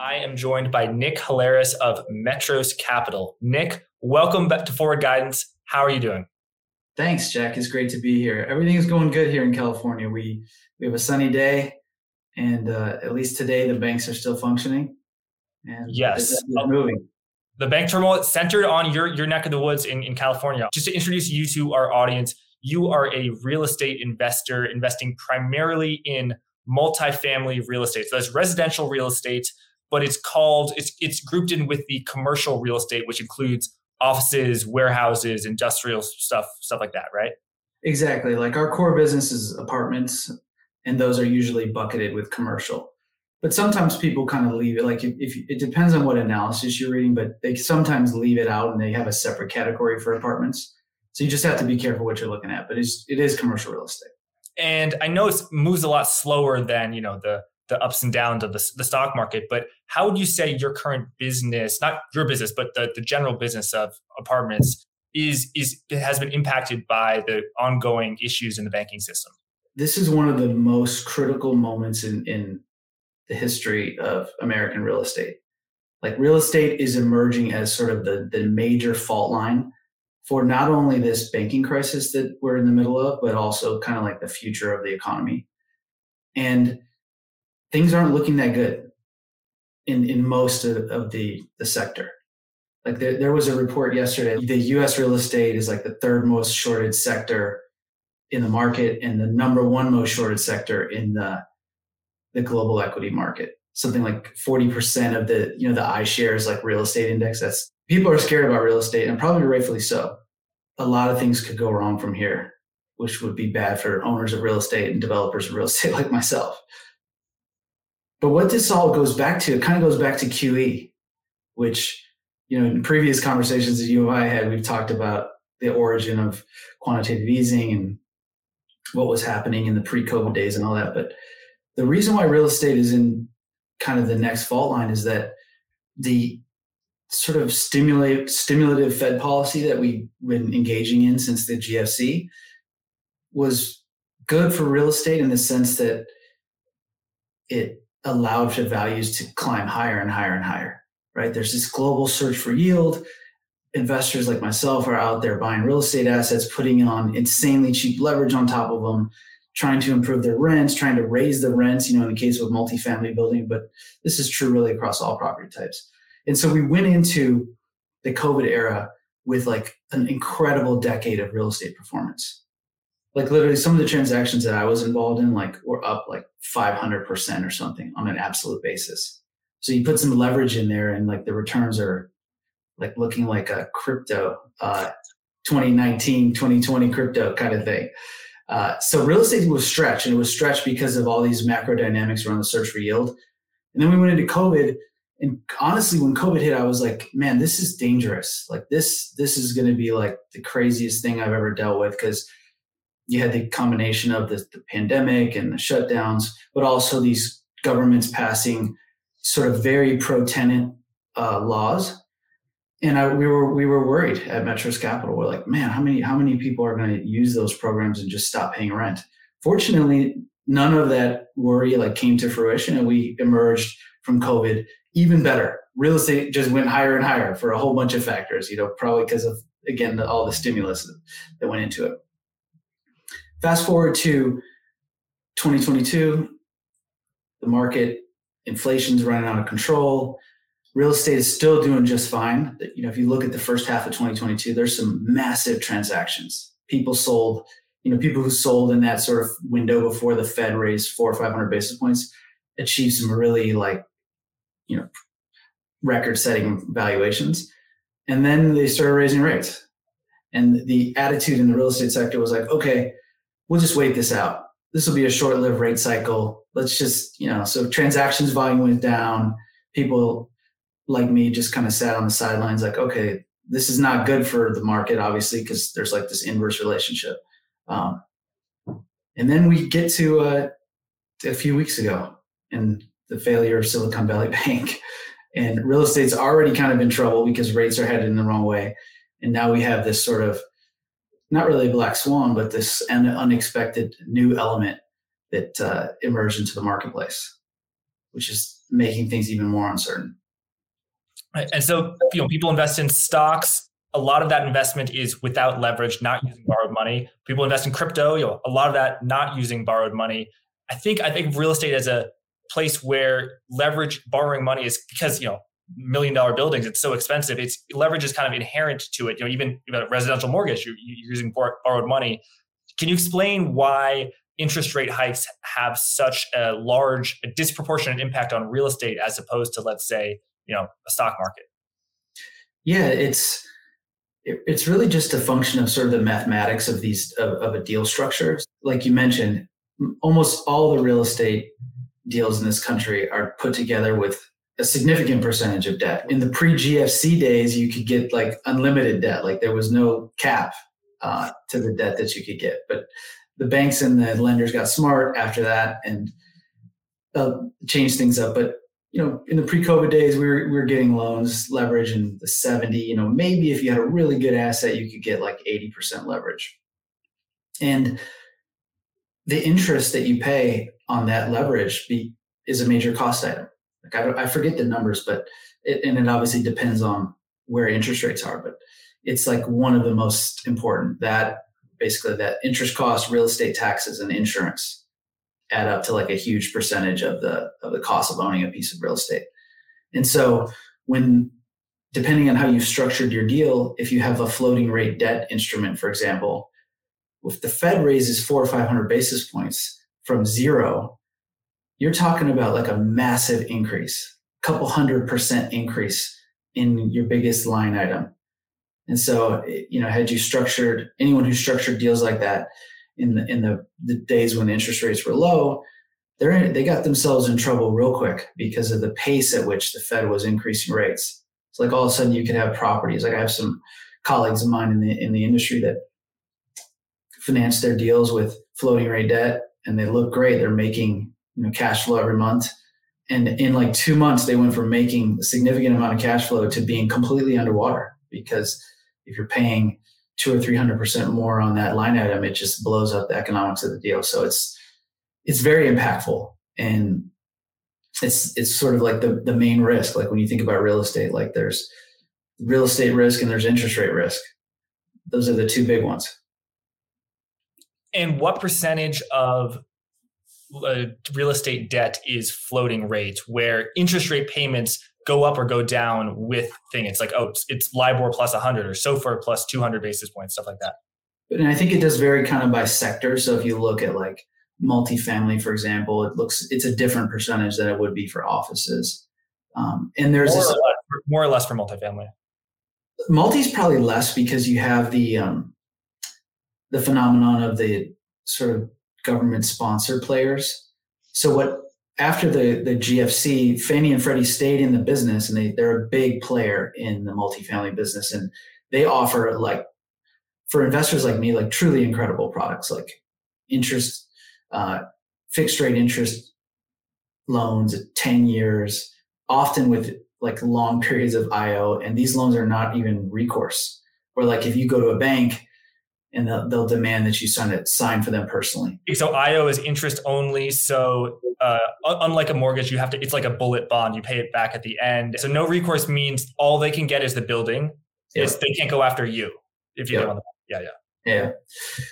I am joined by Nick Halaris of Metros Capital. Nick, welcome back to Forward Guidance. How are you doing? Thanks, Jack. It's great to be here. Everything's going good here in California. We have a sunny day, and at least today the banks are still functioning. And yes, moving. The bank turmoil centered on your neck of the woods in California. Just to introduce you to our audience, you are a real estate investor investing primarily in multifamily real estate. So that's residential real estate, but it's grouped in with the commercial real estate, which includes offices, warehouses, industrial stuff like that, right? Exactly. Like our core business is apartments, and those are usually bucketed with commercial. But sometimes people kind of leave it, like if it depends on what analysis you're reading, but they sometimes leave it out and they have a separate category for apartments. So you just have to be careful what you're looking at, but it is commercial real estate. And I know it moves a lot slower than, you know, the ups and downs of the stock market, but how would you say your current business, not your business, but the general business of apartments has been impacted by the ongoing issues in the banking system? This is one of the most critical moments in the history of American real estate. Like real estate is emerging as sort of the major fault line for not only this banking crisis that we're in the middle of, but also kind of like the future of the economy. And things aren't looking that good in most of the sector. Like there was a report yesterday, the US real estate is like the third most shorted sector in the market and the number one most shorted sector in the global equity market. Something like 40% of the iShares like real estate index. That's people are scared about real estate, and probably rightfully so. A lot of things could go wrong from here, which would be bad for owners of real estate and developers of real estate like myself. But what this all goes back to, it kind of goes back to QE, which, you know, in previous conversations that you and I had, we've talked about the origin of quantitative easing and what was happening in the pre-COVID days and all that. But the reason why real estate is in kind of the next fault line is that the sort of stimulative Fed policy that we've been engaging in since the GFC was good for real estate in the sense that it allowed for values to climb higher and higher and higher, right? There's this global search for yield. Investors like myself are out there buying real estate assets, putting on insanely cheap leverage on top of them, trying to improve their rents, trying to raise the rents, you know, in the case of multifamily building, but this is true really across all property types. And so we went into the COVID era with like an incredible decade of real estate performance. Like literally some of the transactions that I was involved in, like were up like 500% or something on an absolute basis. So you put some leverage in there and like the returns are like looking like a crypto, 2019, 2020 crypto kind of thing. So real estate was stretched, and it was stretched because of all these macro dynamics around the search for yield. And then we went into COVID, and honestly, when COVID hit, I was like, man, this is dangerous. Like this is going to be like the craziest thing I've ever dealt with, because you had the combination of the pandemic and the shutdowns, but also these governments passing sort of very pro-tenant laws. And we were worried at Metros Capital. We're like, man, how many people are going to use those programs and just stop paying rent? Fortunately, none of that worry like came to fruition, and we emerged from COVID even better. Real estate just went higher and higher for a whole bunch of factors, you know, probably because of, again, all the stimulus that went into it. Fast forward to 2022, the market, inflation's running out of control. Real estate is still doing just fine. You know, if you look at the first half of 2022, there's some massive transactions. People sold, you know, people who sold in that sort of window before the Fed raised 400 or 500 basis points achieved some really like, you know, record-setting valuations. And then they started raising rates. And the attitude in the real estate sector was like, okay, we'll just wait this out. This will be a short-lived rate cycle. Let's just, you know, so transactions volume went down. People like me just kind of sat on the sidelines like, okay, this is not good for the market, obviously, because there's like this inverse relationship. And then we get to a few weeks ago and the failure of Silicon Valley Bank, and real estate's already kind of in trouble because rates are headed in the wrong way. And now we have this sort of, not really a black swan, but this unexpected new element that emerged into the marketplace, which is making things even more uncertain. And so, you know, people invest in stocks. A lot of that investment is without leverage, not using borrowed money. People invest in crypto, you know, a lot of that not using borrowed money. I think real estate is a place where leverage, borrowing money is, because, you know, $1 million buildings, it's so expensive. It's leverage is kind of inherent to it. You know, even you've got a residential mortgage, you're using borrowed money. Can you explain why interest rate hikes have such a large, a disproportionate impact on real estate as opposed to, let's say, you know, a stock market? Yeah, it's really just a function of sort of the mathematics of these of a deal structure. Like you mentioned, almost all the real estate deals in this country are put together with a significant percentage of debt. In the pre-GFC days, you could get like unlimited debt, like there was no cap to the debt that you could get. But the banks and the lenders got smart after that and changed things up. But you know, in the pre-COVID days, we were getting loans leverage in the 70. You know, maybe if you had a really good asset, you could get like 80% leverage. And the interest that you pay on that leverage is a major cost item. Like I forget the numbers, but it obviously depends on where interest rates are. But it's like one of the most important, that basically that interest cost, real estate taxes, and insurance add up to like a huge percentage of the cost of owning a piece of real estate. And so when, depending on how you've structured your deal, if you have a floating rate debt instrument, for example, if the Fed raises 400 or 500 basis points from zero, you're talking about like a massive increase, a 200% increase in your biggest line item. And so, you know, had you structured, anyone who structured deals like that, in the days when interest rates were low, they got themselves in trouble real quick because of the pace at which the Fed was increasing rates. It's like all of a sudden you could have properties. Like I have some colleagues of mine in the industry that finance their deals with floating rate debt, and they look great. They're making, you know, cash flow every month, and in like 2 months they went from making a significant amount of cash flow to being completely underwater, because if you're paying 200 or 300% more on that line item, it just blows up the economics of the deal. So it's very impactful, and it's sort of like the main risk. Like when you think about real estate, like there's real estate risk and there's interest rate risk. Those are the two big ones. And what percentage of real estate debt is floating rate, where interest rate payments go up or go down with thing? It's like, oh, it's LIBOR plus 100 or SOFR plus 200 basis points, stuff like that. And I think it does vary kind of by sector. So if you look at like multifamily, for example, it's a different percentage than it would be for offices. And there's more or less for multifamily. Multi's probably less, because you have the phenomenon of the sort of government sponsored players. So after the GFC, Fannie and Freddie stayed in the business, and they're a big player in the multifamily business. And they offer, like, for investors like me, like truly incredible products, like interest, fixed rate interest loans at 10 years, often with like long periods of IO. And these loans are not even recourse. Or like if you go to a bank, and they'll demand that you sign for them personally. So IO is interest only. So unlike a mortgage, you have to. It's like a bullet bond. You pay it back at the end. So no recourse means all they can get is the building. Yeah. They can't go after you if you don't. Yeah.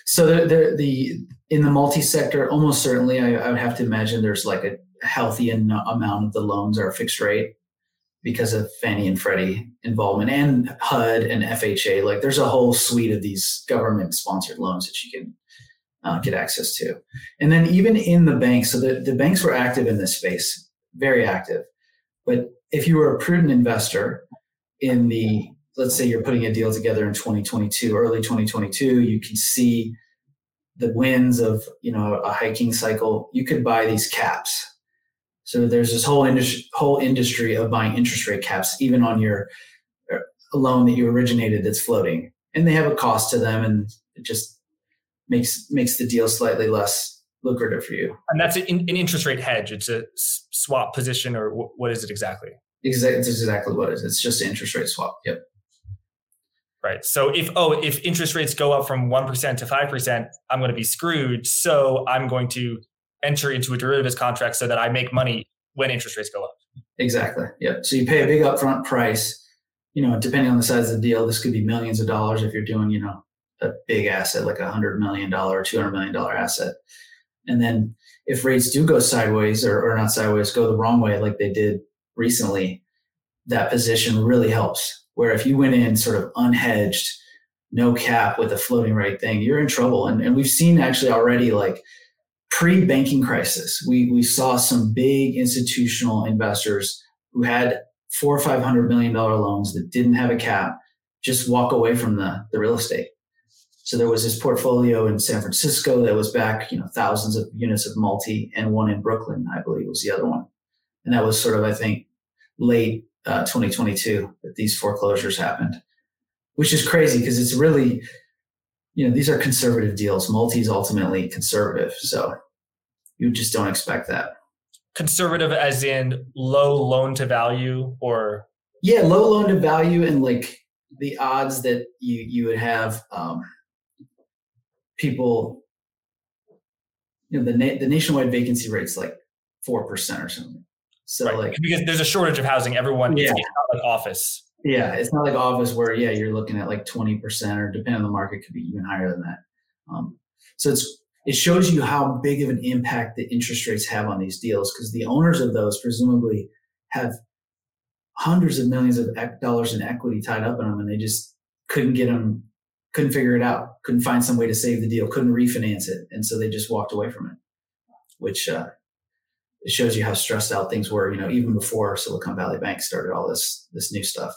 So in the multi sector, almost certainly, I would have to imagine there's like a healthy amount of the loans are fixed rate because of Fannie and Freddie involvement, and HUD and FHA. Like there's a whole suite of these government sponsored loans that you can get access to. And then even in the banks, so the banks were active in this space, very active. But if you were a prudent investor let's say you're putting a deal together in 2022, early 2022, you can see the winds of, you know, a hiking cycle, you could buy these caps. So there's this whole industry of buying interest rate caps, even on your loan that you originated that's floating, and they have a cost to them, and it just makes the deal slightly less lucrative for you. And that's an interest rate hedge. It's a swap position, or what is it exactly? It's exactly what it is. It's just an interest rate swap. Yep. Right. So if interest rates go up from 1% to 5%, I'm going to be screwed. So I'm going to enter into a derivatives contract so that I make money when interest rates go up. Exactly. Yep. So you pay a big upfront price, you know, depending on the size of the deal, this could be millions of dollars if you're doing, you know, a big asset, like $100 million, $200 million asset. And then if rates do go sideways or not sideways, go the wrong way, like they did recently, that position really helps. Where if you went in sort of unhedged, no cap with a floating rate thing, you're in trouble. And we've seen actually already, like pre-banking crisis, we saw some big institutional investors who had $400 or $500 million loans that didn't have a cap just walk away from the real estate. So there was this portfolio in San Francisco that was back, you know, thousands of units of multi, and one in Brooklyn, I believe, was the other one. And that was sort of, I think, late 2022 that these foreclosures happened, which is crazy because it's really, you know, these are conservative deals. Multi is ultimately conservative. So you just don't expect that. Conservative as in low loan to value or? Yeah, low loan to value, and like the odds that you would have people, you know, the nationwide vacancy rate's like 4% or something. So right. Like, because there's a shortage of housing, everyone needs. Yeah. It's not like office. Yeah, it's not like office where you're looking at like 20%, or depending on the market, could be even higher than that. So it shows you how big of an impact the interest rates have on these deals, because the owners of those presumably have hundreds of millions of dollars in equity tied up in them, and they just couldn't figure it out, couldn't find some way to save the deal, couldn't refinance it. And so they just walked away from it, which it shows you how stressed out things were, you know, even before Silicon Valley Bank started all this new stuff.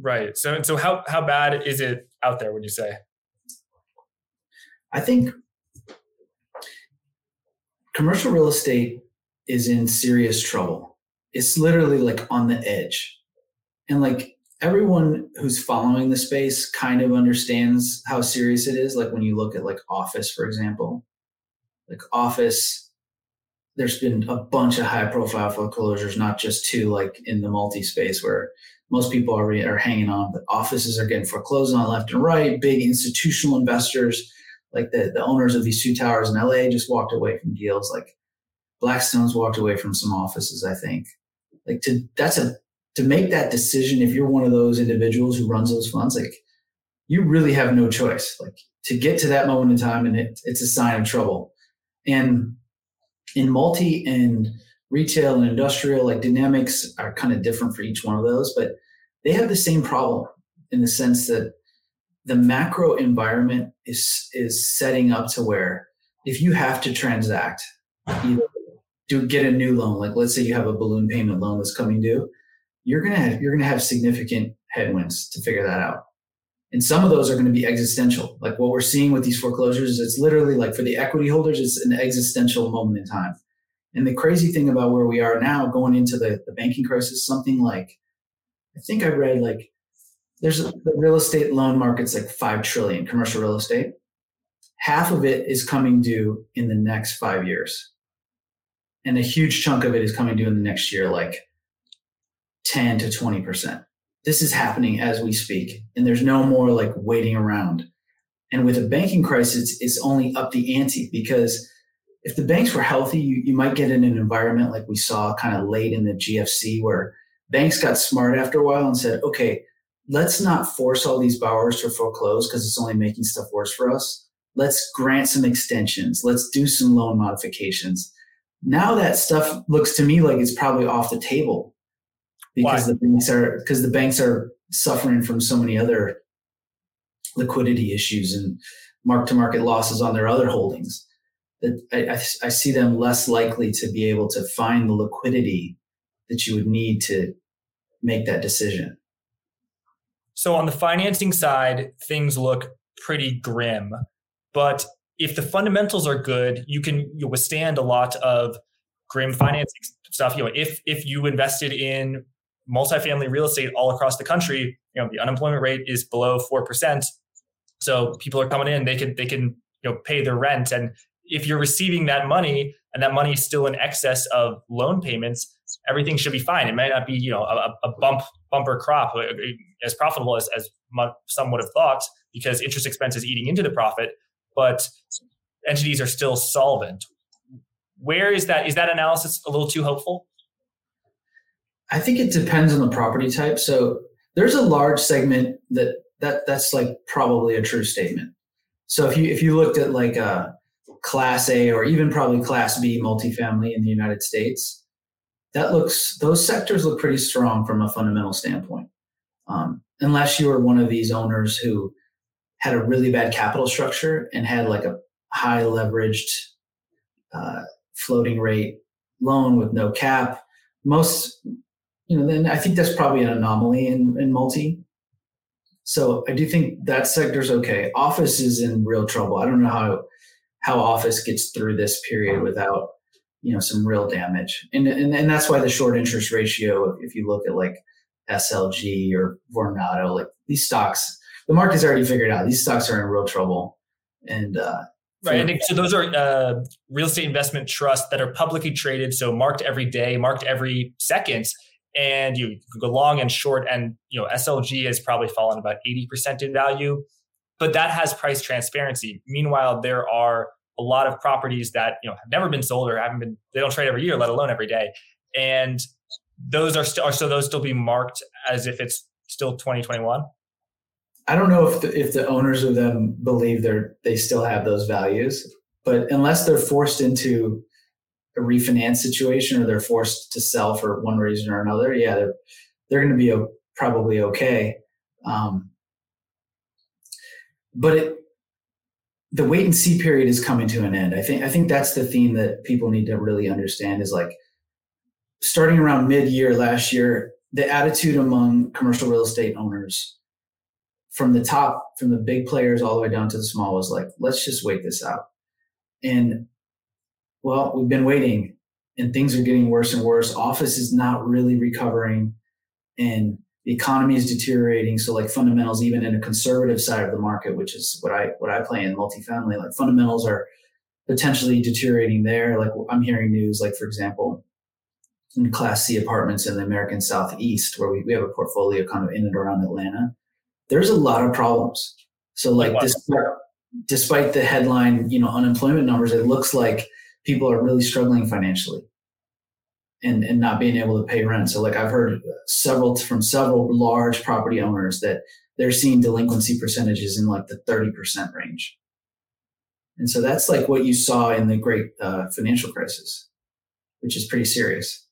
Right. So how bad is it out there, would you say? I think commercial real estate is in serious trouble. It's literally like on the edge. And like, everyone who's following the space kind of understands how serious it is. Like when you look at like office, for example, like office, there's been a bunch of high profile foreclosures, not just two, like in the multi space where most people are hanging on, but offices are getting foreclosed on left and right. Big institutional investors, like the owners of these two towers in LA just walked away from deals. Like Blackstone's walked away from some offices, I think. Like to make that decision, if you're one of those individuals who runs those funds, like you really have no choice, like to get to that moment in time, and it's a sign of trouble. And in multi and retail and industrial, like dynamics are kind of different for each one of those, but they have the same problem in the sense that the macro environment is setting up to where if you have to transact, either do get a new loan, like let's say you have a balloon payment loan that's coming due, you're gonna have significant headwinds to figure that out. And some of those are gonna be existential. Like what we're seeing with these foreclosures is it's literally like for the equity holders, it's an existential moment in time. And the crazy thing about where we are now going into the banking crisis, something like, I think I read like the real estate loan market's like 5 trillion commercial real estate. Half of it is coming due in the next 5 years. And a huge chunk of it is coming due in the next year, like 10 to 20%. This is happening as we speak, and there's no more like waiting around. And with a banking crisis, it's only up the ante, because if the banks were healthy, you might get in an environment like we saw kind of late in the GFC, where banks got smart after a while and said, okay, let's not force all these borrowers to foreclose because it's only making stuff worse for us. Let's grant some extensions. Let's do some loan modifications. Now that stuff looks to me like it's probably off the table. Because the banks are suffering from so many other liquidity issues and mark-to-market losses on their other holdings, that I see them less likely to be able to find the liquidity that you would need to make that decision. So on the financing side, things look pretty grim. But if the fundamentals are good, you can withstand a lot of grim financing stuff. You know, if you invested in multifamily real estate all across the country, you know, the unemployment rate is below 4%. So people are coming in, they can, you know, pay their rent. And if you're receiving that money and that money is still in excess of loan payments, everything should be fine. It might not be, you know, a bumper crop as profitable as some would have thought, because interest expense is eating into the profit, but entities are still solvent. Where is that analysis a little too hopeful? I think it depends on the property type. So there's a large segment that's like probably a true statement. So if you looked at like a Class A or even probably Class B multifamily in the United States, those sectors look pretty strong from a fundamental standpoint. Unless you were one of these owners who had a really bad capital structure and had like a high leveraged floating rate loan with no cap. Then I think that's probably an anomaly in multi. So I do think that sector's okay. Office is in real trouble. I don't know how office gets through this period without, some real damage. And that's why the short interest ratio, if you look at like SLG or Vornado, like these stocks, the market's already figured out these stocks are in real trouble. And right. And so those are real estate investment trusts that are publicly traded. So marked every day, marked every second. And you go long and short. And, SLG has probably fallen about 80% in value. But that has price transparency. Meanwhile, there are a lot of properties that have never been sold or they don't trade every year, let alone every day. And those still be marked as if it's still 2021. I don't know if the owners of them believe they still have those values, but unless they're forced into a refinance situation or they're forced to sell for one reason or another, yeah, they're going to be probably okay. But the wait and see period is coming to an end. I think that's the theme that people need to really understand is like starting around mid-year last year, the attitude among commercial real estate owners from the top, from the big players all the way down to the small was like, let's just wait this out. And well, we've been waiting and things are getting worse and worse. Office is not really recovering and the economy is deteriorating. So like fundamentals, even in a conservative side of the market, which is what I play in multifamily, like fundamentals are potentially deteriorating there. Like I'm hearing news, like for example, in Class C apartments in the American Southeast, where we have a portfolio kind of in and around Atlanta, there's a lot of problems. So like despite the headline, unemployment numbers, it looks like people are really struggling financially. And not being able to pay rent. So like I've heard from several large property owners that they're seeing delinquency percentages in like the 30% range. And so that's like what you saw in the great financial crisis, which is pretty serious.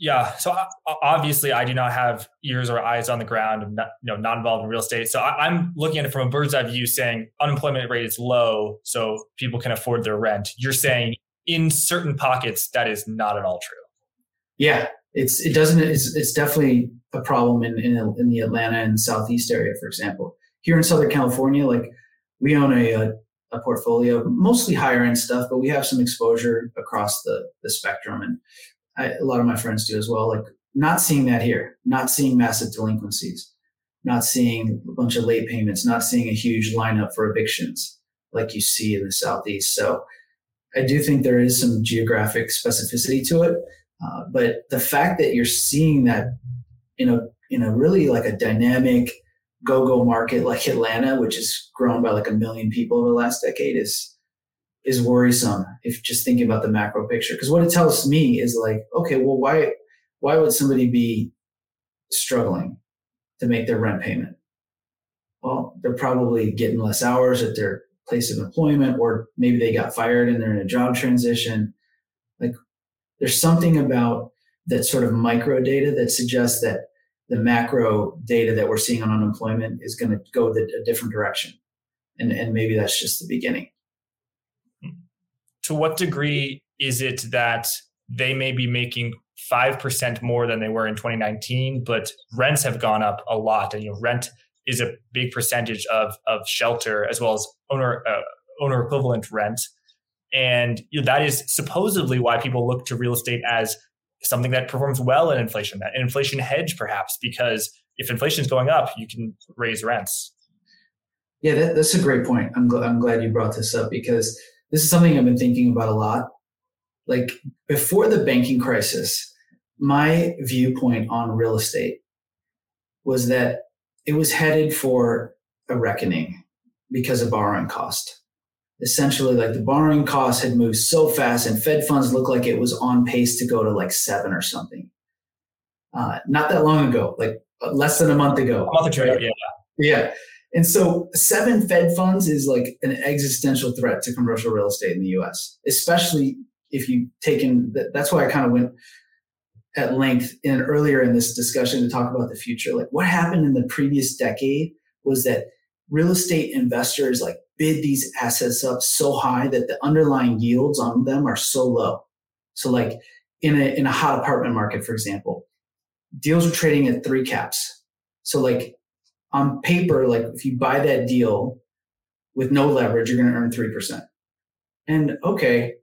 Yeah. So obviously I do not have ears or eyes on the ground. I'm not involved in real estate. So I'm looking at it from a bird's eye view saying unemployment rate is low so people can afford their rent. You're saying in certain pockets, that is not at all true. Yeah, it's definitely a problem in the Atlanta and Southeast area, for example. Here in Southern California, like we own a portfolio, mostly higher end stuff, but we have some exposure across the spectrum. And a lot of my friends do as well, like not seeing that here, not seeing massive delinquencies, not seeing a bunch of late payments, not seeing a huge lineup for evictions like you see in the Southeast. So I do think there is some geographic specificity to it, but the fact that you're seeing that in a really like a dynamic go-go market like Atlanta, which has grown by like 1 million people over the last decade, is worrisome if just thinking about the macro picture. Because what it tells me is like, okay, well, why would somebody be struggling to make their rent payment? Well, they're probably getting less hours at their place of employment, or maybe they got fired and they're in a job transition. Like there's something about that sort of micro data that suggests that the macro data that we're seeing on unemployment is going to go a different direction. And maybe that's just the beginning. To what degree is it that they may be making 5% more than they were in 2019, but rents have gone up a lot and rent is a big percentage of shelter as well as owner equivalent rent. And that is supposedly why people look to real estate as something that performs well in inflation, that an inflation hedge perhaps, because if inflation is going up, you can raise rents. Yeah, that's a great point. I'm glad you brought this up because this is something I've been thinking about a lot. Like before the banking crisis, my viewpoint on real estate was that it was headed for a reckoning because of borrowing cost. Essentially, like the borrowing cost had moved so fast and Fed funds looked like it was on pace to go to like 7 or something. not that long ago, like less than a month ago. A month or two ago, yeah. Yeah. And so 7 Fed funds is like an existential threat to commercial real estate in the U.S., especially if you take in, that's why I kind of went at length in earlier in this discussion to talk about the future. Like what happened in the previous decade was that real estate investors like bid these assets up so high that the underlying yields on them are so low. So like in a hot apartment market, for example, deals are trading at 3 caps. So like on paper, like if you buy that deal with no leverage, you're going to earn 3%. And okay,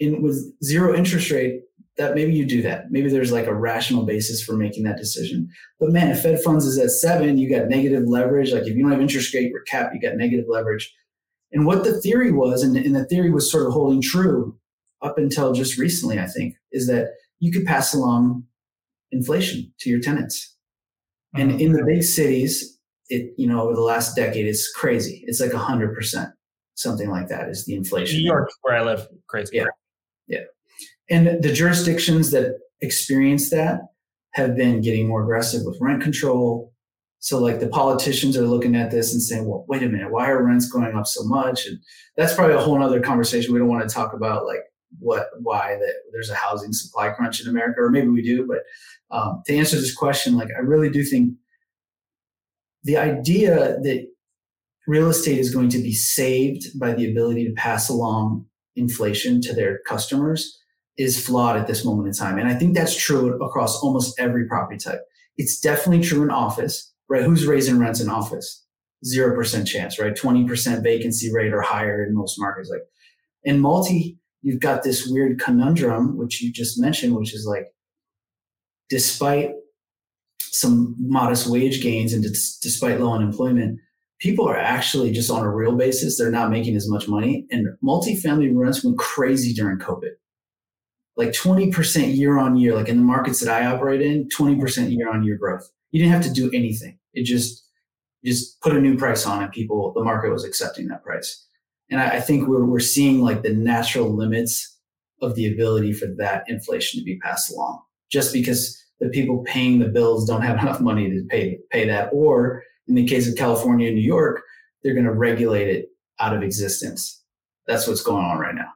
with zero interest rate, that maybe you do that. Maybe there's like a rational basis for making that decision. But man, if Fed funds is at 7, you got negative leverage. Like if you don't have interest rate or cap, you got negative leverage. And what the theory was, and the theory was sort of holding true up until just recently, I think, is that you could pass along inflation to your tenants. And in the big cities, it, you know, over the last decade, it's crazy. It's like 100%, something like that is the inflation. New York, where I live, crazy. Yeah. Yeah. And the jurisdictions that experience that have been getting more aggressive with rent control. So like the politicians are looking at this and saying, well, wait a minute, why are rents going up so much? And that's probably a whole other conversation. We don't want to talk about like why that there's a housing supply crunch in America, or maybe we do. But to answer this question, like I really do think the idea that real estate is going to be saved by the ability to pass along inflation to their customers is flawed at this moment in time. And I think that's true across almost every property type. It's definitely true in office, right? Who's raising rents in office? 0% chance, right? 20% vacancy rate or higher in most markets. Like in multi, you've got this weird conundrum, which you just mentioned, which is like, despite some modest wage gains and despite low unemployment, people are actually just on a real basis, they're not making as much money. And multifamily rents went crazy during COVID. Like 20% year on year, like in the markets that I operate in, 20% year on year growth. You didn't have to do anything. It just put a new price on it. People, the market was accepting that price. And I think we're seeing like the natural limits of the ability for that inflation to be passed along, just because the people paying the bills don't have enough money to pay that. Or in the case of California and New York, they're going to regulate it out of existence. That's what's going on right now.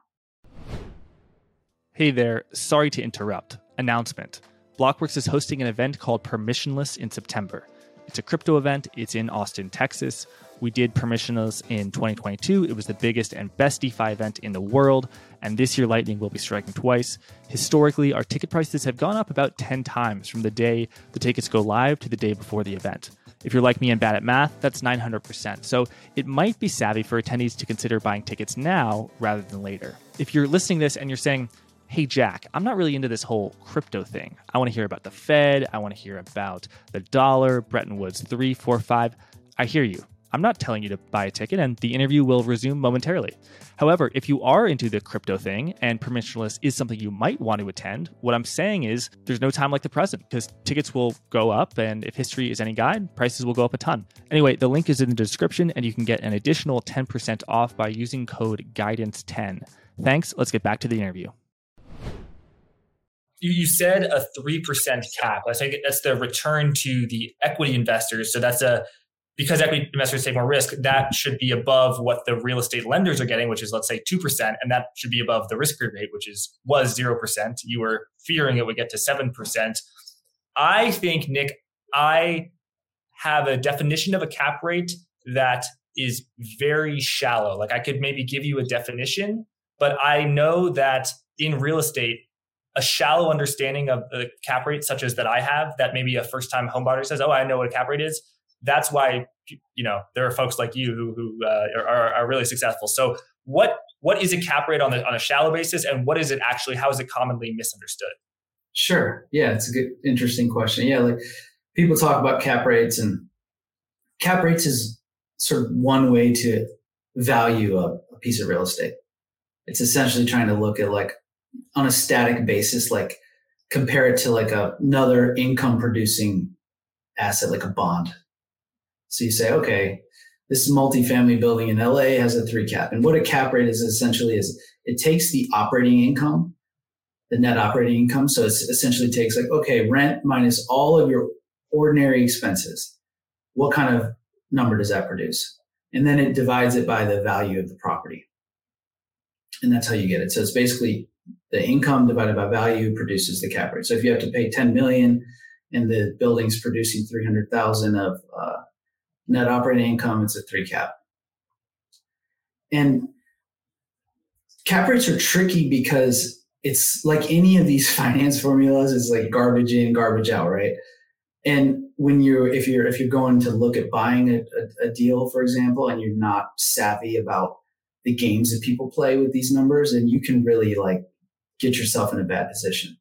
Hey there, sorry to interrupt. Announcement. Blockworks is hosting an event called Permissionless in September. It's a crypto event. It's in Austin, Texas. We did Permissionless in 2022. It was the biggest and best DeFi event in the world. And this year, lightning will be striking twice. Historically, our ticket prices have gone up about 10 times from the day the tickets go live to the day before the event. If you're like me and bad at math, that's 900%. So it might be savvy for attendees to consider buying tickets now rather than later. If you're listening to this and you're saying, hey, Jack, I'm not really into this whole crypto thing. I want to hear about the Fed. I want to hear about the dollar, Bretton Woods 3, 4, 5. I hear you. I'm not telling you to buy a ticket, and the interview will resume momentarily. However, if you are into the crypto thing and Permissionless is something you might want to attend, what I'm saying is there's no time like the present because tickets will go up, and if history is any guide, prices will go up a ton. Anyway, the link is in the description, and you can get an additional 10% off by using code GUIDANCE10. Thanks. Let's get back to the interview. You said a 3% cap. I think that's the return to the equity investors. So that's because equity investors take more risk, that should be above what the real estate lenders are getting, which is, let's say, 2%. And that should be above the risk-free rate, which was 0%. You were fearing it would get to 7%. I think, Nick, I have a definition of a cap rate that is very shallow. Like I could maybe give you a definition, but I know that in real estate, a shallow understanding of the cap rate, such as that I have, that maybe a first-time homebuyer says, "Oh, I know what a cap rate is." That's why, you know, there are folks like you who are really successful. So, what is a cap rate on a shallow basis, and what is it actually? How is it commonly misunderstood? Sure, yeah, it's a good, interesting question. Yeah, like people talk about cap rates, and cap rates is sort of one way to value a piece of real estate. It's essentially trying to look at like, on a static basis, like compare it to like another income producing asset, like a bond. So you say, okay, this multifamily building in LA has a 3 cap. And what a cap rate is essentially is it takes the operating income the net operating income. So it essentially takes like, okay, rent minus all of your ordinary expenses. What kind of number does that produce? And then it divides it by the value of the property. And that's how you get it. So it's basically the income divided by value produces the cap rate. So if you have to pay $10 million and the building's producing $300,000 of net operating income, it's a 3 cap. And cap rates are tricky because it's like any of these finance formulas, it's like garbage in, garbage out, right? And when if you're going to look at buying a deal, for example, and you're not savvy about the games that people play with these numbers, and you can really like get yourself in a bad position.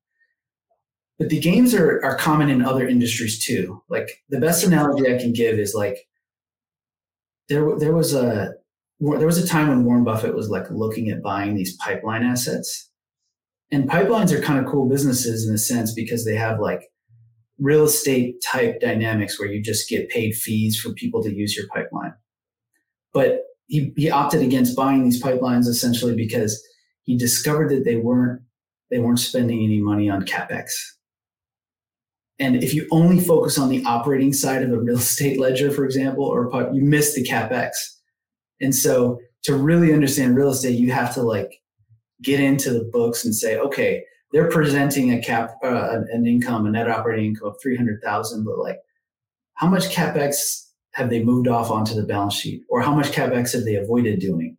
But the games are common in other industries too. Like the best analogy I can give is like there was a time when Warren Buffett was like looking at buying these pipeline assets, and pipelines are kind of cool businesses in a sense because they have like real estate type dynamics where you just get paid fees for people to use your pipeline. But he opted against buying these pipelines essentially because he discovered that they weren't spending any money on CapEx. And if you only focus on the operating side of a real estate ledger, for example, or you miss the CapEx. And so to really understand real estate, you have to like get into the books and say, okay, they're presenting a net operating income of $300,000, but like how much CapEx have they moved off onto the balance sheet, or how much CapEx have they avoided doing?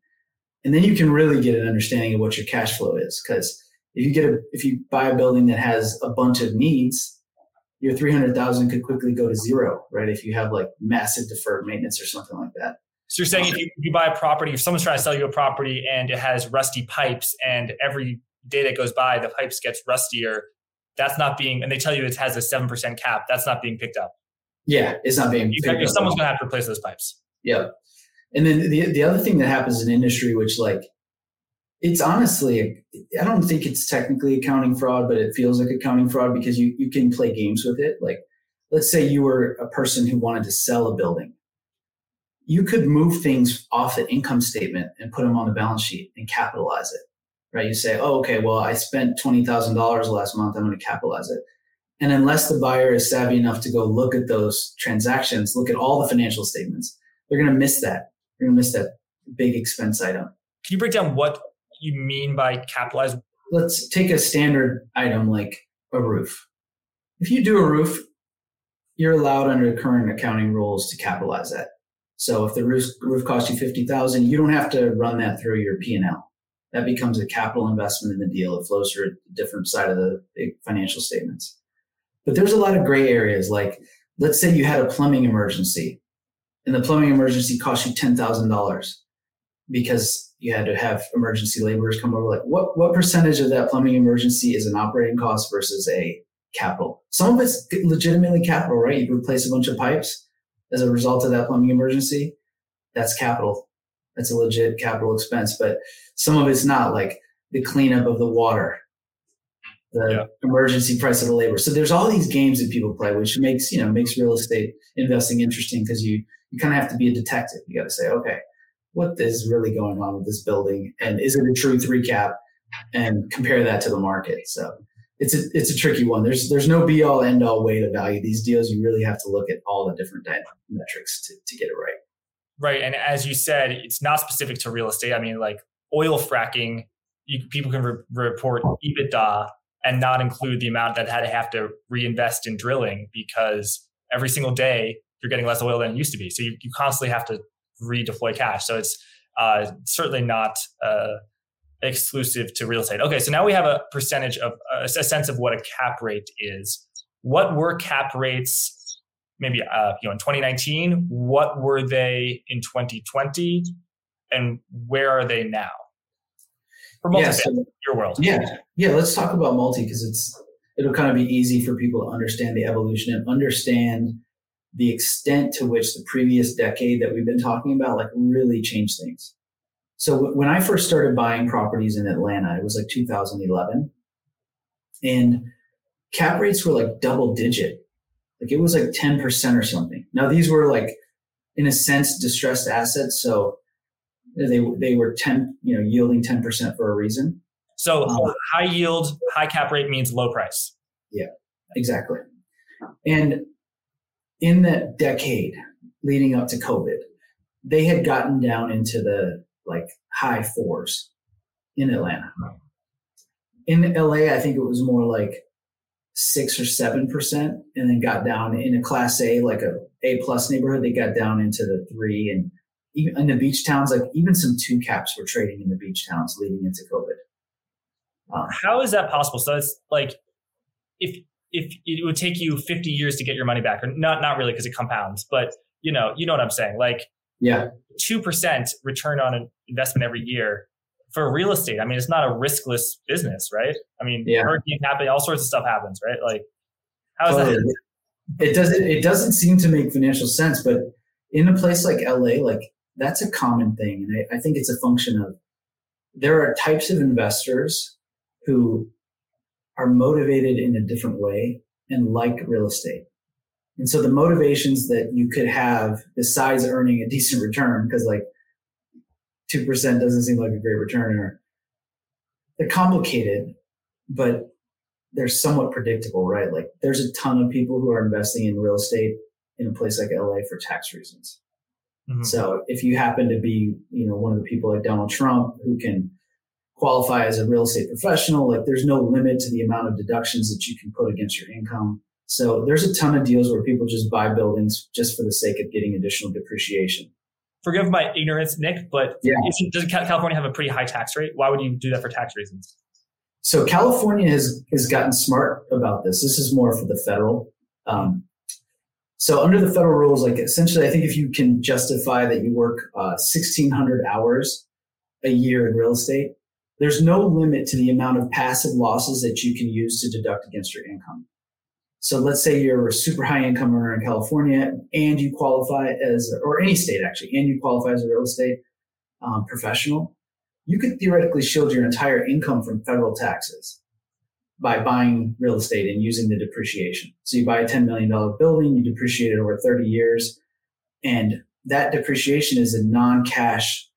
And then you can really get an understanding of what your cash flow is. Cause if you buy a building that has a bunch of needs, your $300,000 could quickly go to zero, right? If you have like massive deferred maintenance or something like that. So you're saying if you buy a property, if someone's trying to sell you a property and it has rusty pipes, and every day that goes by, the pipes gets rustier, and they tell you it has a 7% cap, that's not being picked up. Yeah, it's not being picked up. Someone's going to have to replace those pipes. Yeah. And then the other thing that happens in industry, which like, it's honestly, I don't think it's technically accounting fraud, but it feels like accounting fraud because you can play games with it. Like, let's say you were a person who wanted to sell a building. You could move things off the income statement and put them on the balance sheet and capitalize it, right? You say, oh, okay, well, I spent $20,000 last month. I'm going to capitalize it. And unless the buyer is savvy enough to go look at those transactions, look at all the financial statements, they're going to miss that. They're going to miss that big expense item. Can you break down what you mean by capitalize? Let's take a standard item like a roof. If you do a roof, you're allowed under current accounting rules to capitalize that. So if the roof costs you $50,000, you don't have to run that through your P&L. That becomes a capital investment in the deal. It flows through a different side of the financial statements. But there's a lot of gray areas. Like, let's say you had a plumbing emergency and the plumbing emergency cost you $10,000 because you had to have emergency laborers come over. Like, what percentage of that plumbing emergency is an operating cost versus a capital? Some of it's legitimately capital, right? You replace a bunch of pipes as a result of that plumbing emergency. That's capital. That's a legit capital expense. But some of it's not, like the cleanup of the water, emergency price of the labor. So there's all these games that people play, which makes real estate investing interesting because you kind of have to be a detective. You got to say, okay, what is really going on with this building, and is it a true 3 cap? And compare that to the market. So it's a tricky one. There's no be all end all way to value these deals. You really have to look at all the different metrics to get it right. Right, and as you said, it's not specific to real estate. I mean, like oil fracking, people can report EBITDA and not include the amount that had to have to reinvest in drilling, because every single day you're getting less oil than it used to be. So you constantly have to redeploy cash. So it's certainly not exclusive to real estate. Okay, so now we have a percentage of a sense of what a cap rate is. What were cap rates maybe in 2019? What were they in 2020? And where are they now? For multifamily, your world. Yeah. Let's talk about multi, because it'll kind of be easy for people to understand the evolution and understand the extent to which the previous decade that we've been talking about like really changed things. So when I first started buying properties in Atlanta, it was like 2011, and cap rates were like double digit. Like it was like 10% or something. Now these were like, in a sense, distressed assets. So they were yielding 10% for a reason. So high yield, high cap rate means low price. Yeah, exactly. And in that decade leading up to COVID, they had gotten down into the like high fours in Atlanta. In LA, I think it was more like 6 or 7%, and then got down in a class A, like a plus neighborhood. They got down into the 3, and even in the beach towns, like even some 2 caps were trading in the beach towns leading into COVID. How is that possible? So it's like, if it would take you 50 years to get your money back, or not really, because it compounds, but you know what I'm saying? Like, yeah, 2% return on an investment every year for real estate. I mean, it's not a riskless business, right? I mean, hurricanes happen, all sorts of stuff happens, right? Like, how is that? It doesn't seem to make financial sense, but in a place like LA, like that's a common thing. And I think it's a function of, there are types of investors who are motivated in a different way and like real estate. And so the motivations that you could have besides earning a decent return, because like 2% doesn't seem like a great return, or they're complicated, but they're somewhat predictable, right? Like there's a ton of people who are investing in real estate in a place like LA for tax reasons. Mm-hmm. So if you happen to be, one of the people like Donald Trump who can qualify as a real estate professional, like there's no limit to the amount of deductions that you can put against your income. So there's a ton of deals where people just buy buildings just for the sake of getting additional depreciation. Forgive my ignorance, Nick, but doesn't California have a pretty high tax rate? Why would you do that for tax reasons? So California has gotten smart about this. This is more for the federal. So under the federal rules, like essentially, I think if you can justify that you work 1,600 hours a year in real estate, there's no limit to the amount of passive losses that you can use to deduct against your income. So let's say you're a super high income earner in California and you qualify as, or any state actually, and you qualify as a real estate professional. You could theoretically shield your entire income from federal taxes by buying real estate and using the depreciation. So you buy a $10 million building, you depreciate it over 30 years, and that depreciation is a non-cash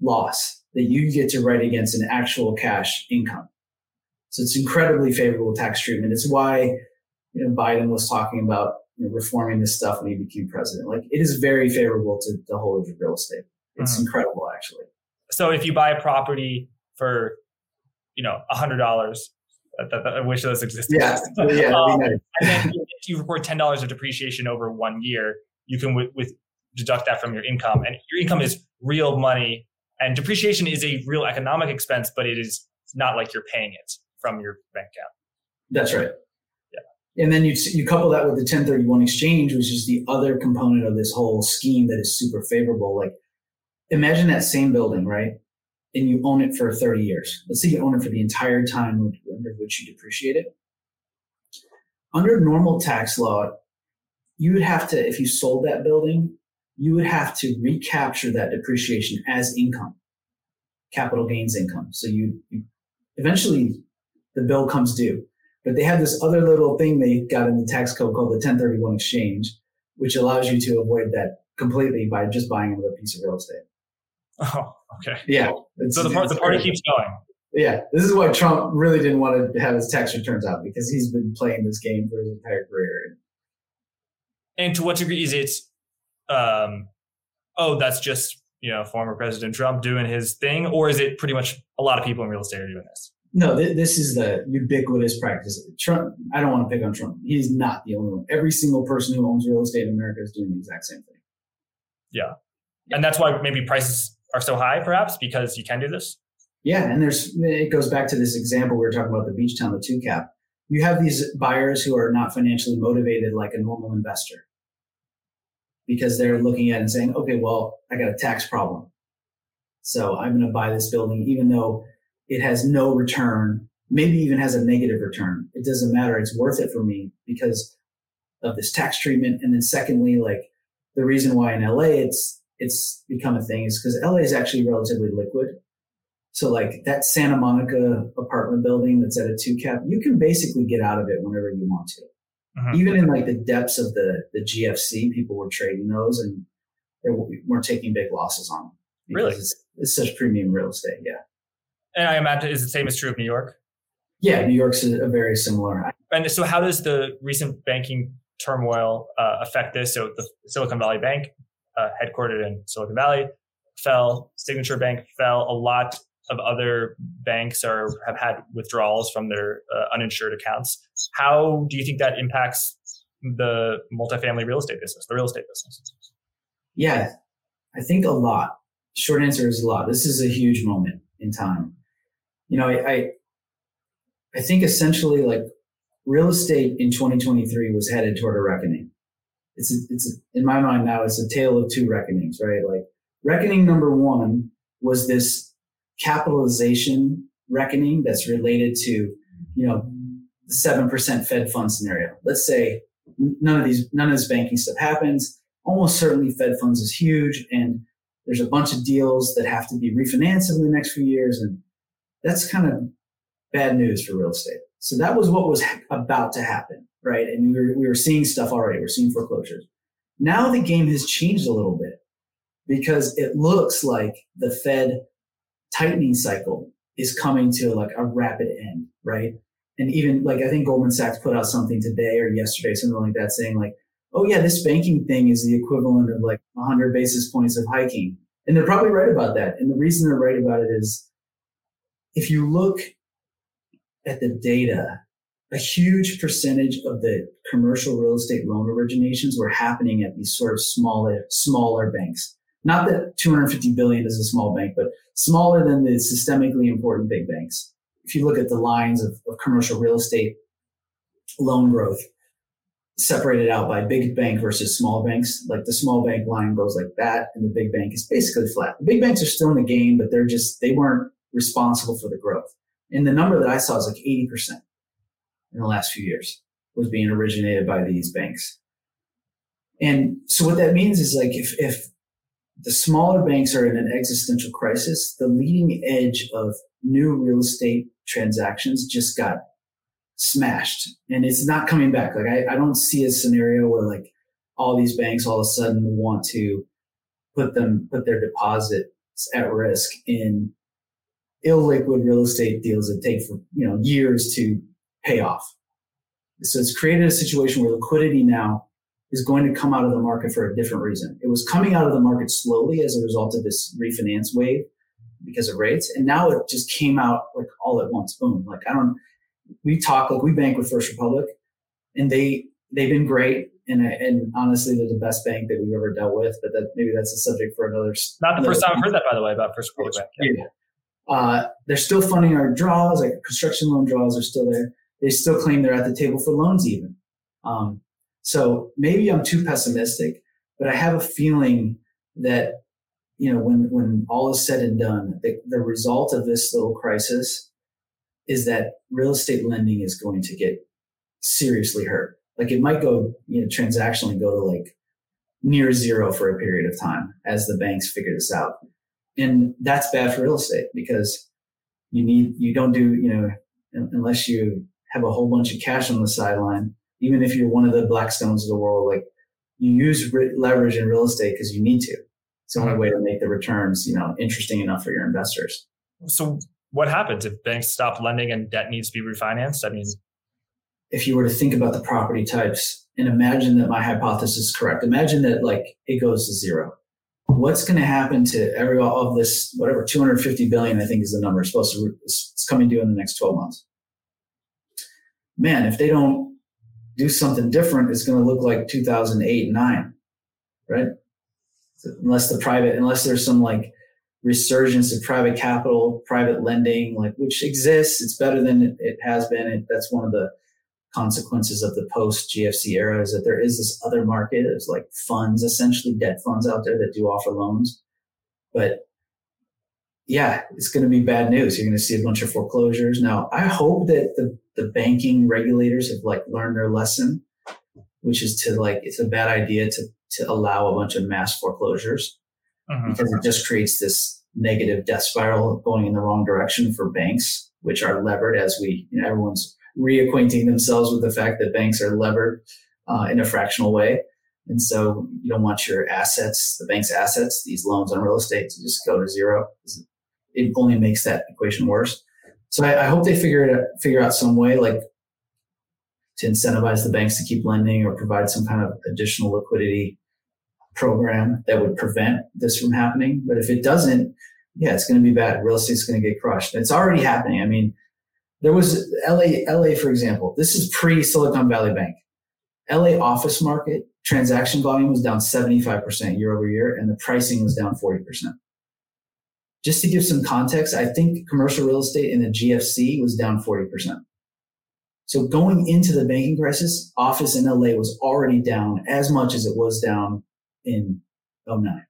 loss that you get to write against an actual cash income. So it's incredibly favorable tax treatment. It's why Biden was talking about reforming this stuff when he became president. Like it is very favorable to the holders of real estate. It's incredible, actually. So if you buy a property for, $100, I wish those existed. Yeah. Nice. And then if you report $10 of depreciation over 1 year, you can deduct that from your income. And your income is real money. And depreciation is a real economic expense, but it is not like you're paying it from your bank account. That's right. Yeah. And then you couple that with the 1031 exchange, which is the other component of this whole scheme that is super favorable. Like imagine that same building, right? And you own it for 30 years. Let's say you own it for the entire time under which you depreciate it. Under normal tax law, you would have to, if you sold that building, you would have to recapture that depreciation as income, capital gains income. So you eventually the bill comes due, but they have this other little thing they got in the tax code called the 1031 exchange, which allows you to avoid that completely by just buying another piece of real estate. Oh, okay. Yeah. So the party keeps going. Yeah. This is why Trump really didn't want to have his tax returns out, because he's been playing this game for his entire career. And to what degree is it, that's just, former President Trump doing his thing, or is it pretty much a lot of people in real estate are doing this? No, this is the ubiquitous practice. Trump, I don't want to pick on Trump. He's not the only one. Every single person who owns real estate in America is doing the exact same thing. Yeah. And that's why maybe prices are so high, perhaps, because you can do this. Yeah. And it goes back to this example we were talking about, the beach town, the 2 cap. You have these buyers who are not financially motivated like a normal investor, because they're looking at it and saying, okay, well, I got a tax problem, so I'm going to buy this building, even though it has no return, maybe even has a negative return. It doesn't matter. It's worth it for me because of this tax treatment. And then secondly, like the reason why in LA it's become a thing is because LA is actually relatively liquid. So like that Santa Monica apartment building that's at a 2 cap, you can basically get out of it whenever you want to. Uh-huh. Even in like the depths of the GFC, people were trading those and they weren't taking big losses on them. Really? It's such premium real estate. Yeah. And I imagine is the same is true of New York? Yeah, New York's a very similar. And so how does the recent banking turmoil affect this? So the Silicon Valley Bank, headquartered in Silicon Valley, fell. Signature Bank fell. A lot of other banks have had withdrawals from their uninsured accounts. How do you think that impacts the multifamily real estate business, the real estate business? Yeah, I think a lot. Short answer is a lot. This is a huge moment in time. You know, I think essentially like real estate in 2023 was headed toward a reckoning. It's in my mind now, it's a tale of two reckonings, right? Like reckoning number one was this capitalization reckoning that's related to, you know, the 7% Fed fund scenario. Let's say none of this banking stuff happens. Almost certainly Fed funds is huge, and there's a bunch of deals that have to be refinanced over the next few years. And that's kind of bad news for real estate. So that was what was about to happen, right? And we were seeing stuff already. We're seeing foreclosures. Now the game has changed a little bit because it looks like the Fed tightening cycle is coming to like a rapid end, right? And even like, I think Goldman Sachs put out something today or yesterday, something like that, saying like, oh yeah, this banking thing is the equivalent of like 100 basis points of hiking. And they're probably right about that. And the reason they're right about it is if you look at the data, a huge percentage of the commercial real estate loan originations were happening at these sort of smaller banks. Not that $250 billion is a small bank, but smaller than the systemically important big banks. If you look at the lines of commercial real estate loan growth, separated out by big bank versus small banks, like the small bank line goes like that, and the big bank is basically flat. The big banks are still in the game, but they weren't responsible for the growth. And the number that I saw is like 80% in the last few years was being originated by these banks. And so what that means is like if the smaller banks are in an existential crisis, the leading edge of new real estate transactions just got smashed, and it's not coming back. Like I don't see a scenario where like all these banks all of a sudden want to put their deposits at risk in illiquid real estate deals that take for, you know, years to pay off. So it's created a situation where liquidity now is going to come out of the market for a different reason. It was coming out of the market slowly as a result of this refinance wave because of rates. And now it just came out like all at once. Boom. Like we bank with First Republic, and they've been great. And honestly, they're the best bank that we've ever dealt with, but maybe that's a subject for another. Not the first time I've heard that, by the way, about First Republic Bank. Yeah. They're still funding our draws, like construction loan draws are still there. They still claim they're at the table for loans even. So maybe I'm too pessimistic, but I have a feeling that, you know, when all is said and done, the result of this little crisis is that real estate lending is going to get seriously hurt. Like it might go, you know, transactionally go to like near zero for a period of time as the banks figure this out. And that's bad for real estate because unless you have a whole bunch of cash on the sideline, even if you're one of the Blackstones of the world, like you use leverage in real estate because you need to. It's the only way to make the returns, you know, interesting enough for your investors. So what happens if banks stop lending and debt needs to be refinanced? I mean, if you were to think about the property types and imagine that my hypothesis is correct, imagine that like it goes to zero. What's going to happen to all of this, whatever, 250 billion, I think is the number it's coming due in the next 12 months. Man, if they don't do something different, it's going to look like 2008-9, right? Unless there's some like resurgence of private capital, private lending, like which exists, it's better than it has been. That's one of the consequences of the post GFC era is that there is this other market. It's like funds, essentially debt funds out there that do offer loans. But yeah, it's going to be bad news. You're going to see a bunch of foreclosures. Now, I hope that the banking regulators have like learned their lesson, which is to like, it's a bad idea to allow a bunch of mass foreclosures because it just creates this negative death spiral going in the wrong direction for banks, which are levered as everyone's reacquainting themselves with the fact that banks are levered in a fractional way. And so you don't want your assets, the bank's assets, these loans on real estate to just go to zero. it only makes that equation worse. So I hope they figure out some way, like, to incentivize the banks to keep lending or provide some kind of additional liquidity program that would prevent this from happening. But if it doesn't, yeah, it's going to be bad. Real estate's going to get crushed. It's already happening. I mean, there was LA, for example. This is pre-Silicon Valley Bank. LA office market transaction volume was down 75% year over year, and the pricing was down 40%. Just to give some context, I think commercial real estate in the GFC was down 40%. So going into the banking crisis, office in LA was already down as much as it was down in 2009.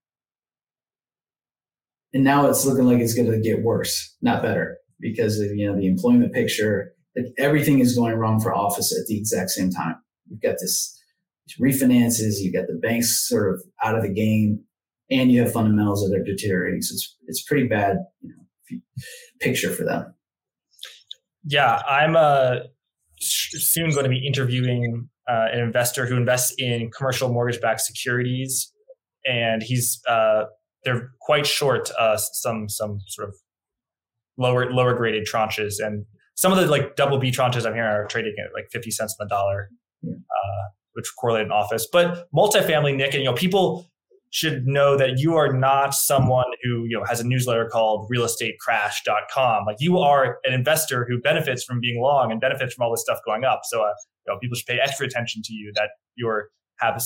And now it's looking like it's going to get worse, not better, because of, you know, the employment picture. Like, everything is going wrong for office at the exact same time. You've got this refinances, you've got the banks sort of out of the game, and you have fundamentals that are deteriorating. So it's pretty bad, you know, picture for them. Yeah, I'm soon going to be interviewing an investor who invests in commercial mortgage-backed securities, and they're quite short some sort of lower graded tranches, and some of the like double B tranches I'm hearing are trading at like 50 cents on the dollar, which correlate in office. But multifamily, Nick, and you know, people should know that you are not someone who, you know, has a newsletter called realestatecrash.com. Like, you are an investor who benefits from being long and benefits from all this stuff going up. So you know, people should pay extra attention to you, that you have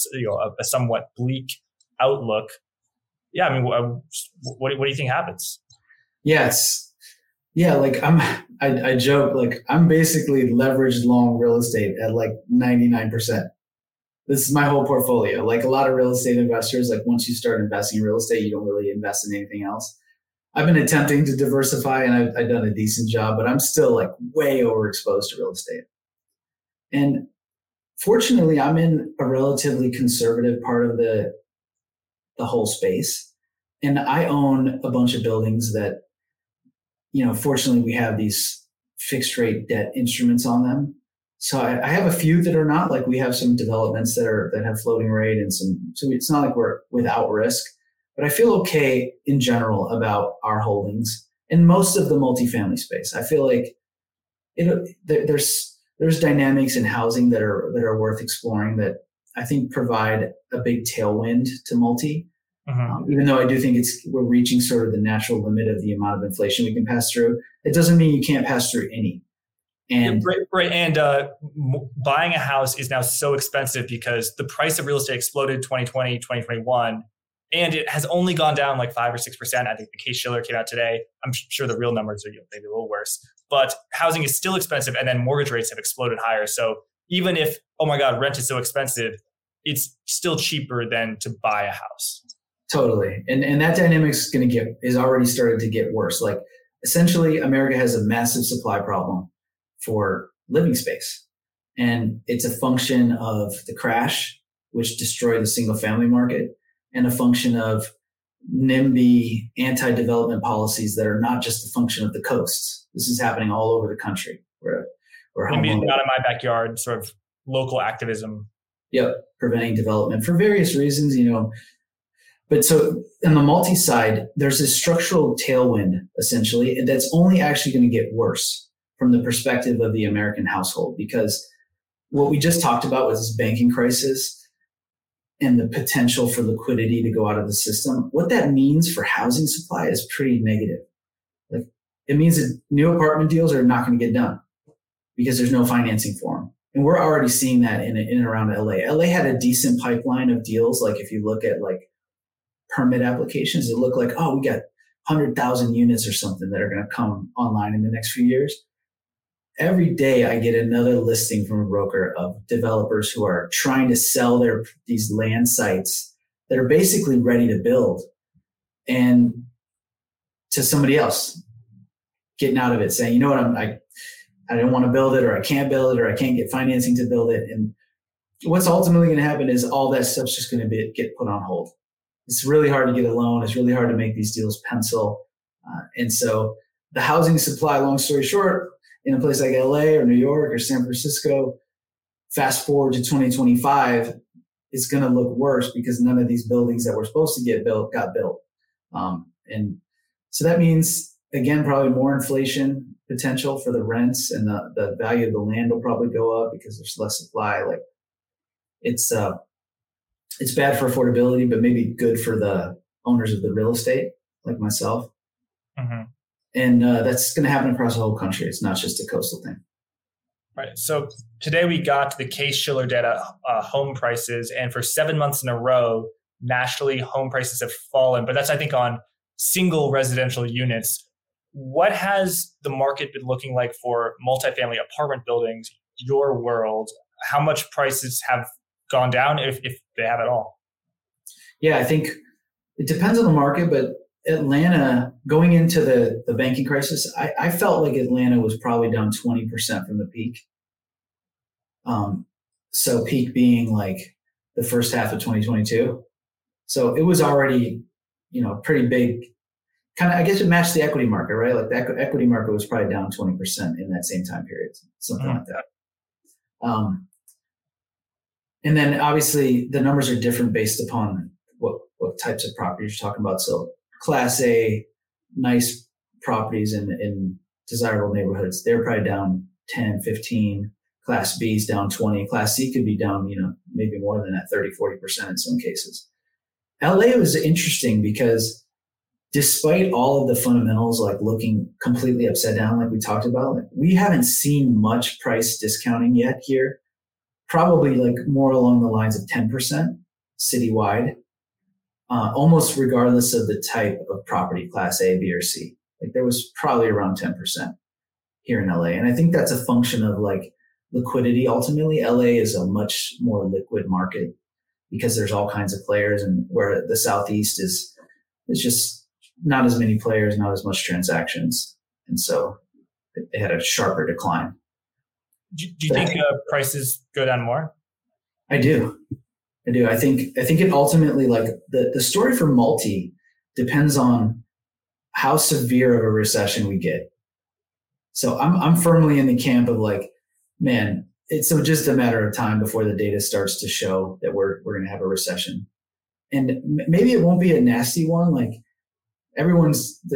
a somewhat bleak outlook. Yeah, I mean, what do you think happens? Yes, yeah, like I joke, like, I'm basically leveraged long real estate at like 99%. This is my whole portfolio. Like, a lot of real estate investors, like, once you start investing in real estate, you don't really invest in anything else. I've been attempting to diversify, and I've done a decent job, but I'm still like way overexposed to real estate. And fortunately, I'm in a relatively conservative part of the whole space. And I own a bunch of buildings that, you know, fortunately we have these fixed rate debt instruments on them. So I have a few that are not, like, we have some developments that have floating rate and some, so it's not like we're without risk, but I feel okay in general about our holdings and most of the multifamily space. I feel like there's dynamics in housing that are worth exploring that I think provide a big tailwind to multi, even though I do think we're reaching sort of the natural limit of the amount of inflation we can pass through. It doesn't mean you can't pass through any. And right. And buying a house is now so expensive because the price of real estate exploded 2020, 2021, and it has only gone down like 5 or 6%. I think the Case-Shiller came out today. I'm sure the real numbers are maybe a little worse, but housing is still expensive, and then mortgage rates have exploded higher. So even if, oh my God, rent is so expensive, it's still cheaper than to buy a house. Totally. And that dynamic's is already started to get worse. Like, essentially, America has a massive supply problem for living space. And it's a function of the crash, which destroyed the single family market, and a function of NIMBY anti-development policies that are not just a function of the coasts. This is happening all over the country. We're NIMBY is not in my backyard, sort of local activism. Yep. Preventing development for various reasons, you know. But so on the multi side, there's this structural tailwind, essentially, and that's only actually going to get worse from the perspective of the American household, because what we just talked about was this banking crisis and the potential for liquidity to go out of the system. What that means for housing supply is pretty negative. Like, it means that new apartment deals are not going to get done because there's no financing for them. And we're already seeing that in and around LA. LA had a decent pipeline of deals. Like, if you look at like permit applications, it looked like, oh, we got 100,000 units or something that are going to come online in the next few years. Every day I get another listing from a broker of developers who are trying to sell these land sites that are basically ready to build, and to somebody else getting out of it saying, you know what, I don't want to build it, or I can't build it, or I can't get financing to build it. And what's ultimately going to happen is all that stuff's just going to get put on hold. It's really hard to get a loan. It's really hard to make these deals pencil. And so the housing supply, long story short, in a place like LA or New York or San Francisco, fast forward to 2025, it's going to look worse because none of these buildings that were supposed to get built got built. And so that means Again, probably more inflation potential for the rents, and the value of the land will probably go up because there's less supply. Like it's bad for affordability, but maybe good for the owners of the real estate, like myself. Mm-hmm. And that's going to happen across the whole country. It's not just a coastal thing. Right. So today we got the Case-Shiller data, home prices, and for 7 months in a row, nationally home prices have fallen. But that's, I think, on single residential units. What has the market been looking like for multifamily apartment buildings, your world? How much prices have gone down, if they have at all? Yeah, I think it depends on the market, but Atlanta, going into the banking crisis, I felt like Atlanta was probably down 20% from the peak. So peak being like the first half of 2022. So it was already, pretty big. Kind of, I guess it matched the equity market, right? Like the equity market was probably down 20% in that same time period, something like that. And then obviously the numbers are different based upon what types of properties you're talking about. So Class A, nice properties in desirable neighborhoods, they're probably down 10, 15. Class B is down 20. Class C could be down, maybe more than that, 30, 40% in some cases. LA was interesting because despite all of the fundamentals, like looking completely upside down, like we talked about, like we haven't seen much price discounting yet here. Probably like more along the lines of 10% citywide. Almost regardless of the type of property, Class A, B, or C. Like there was probably around 10% here in LA. And I think that's a function of like liquidity. Ultimately, LA is a much more liquid market because there's all kinds of players, and where the Southeast is, it's just not as many players, not as much transactions. And so it had a sharper decline. Do you think prices go down more? I do. I think it ultimately, like the story for multi depends on how severe of a recession we get. So I'm firmly in the camp of like, man, it's just a matter of time before the data starts to show that we're going to have a recession. And maybe it won't be a nasty one. Like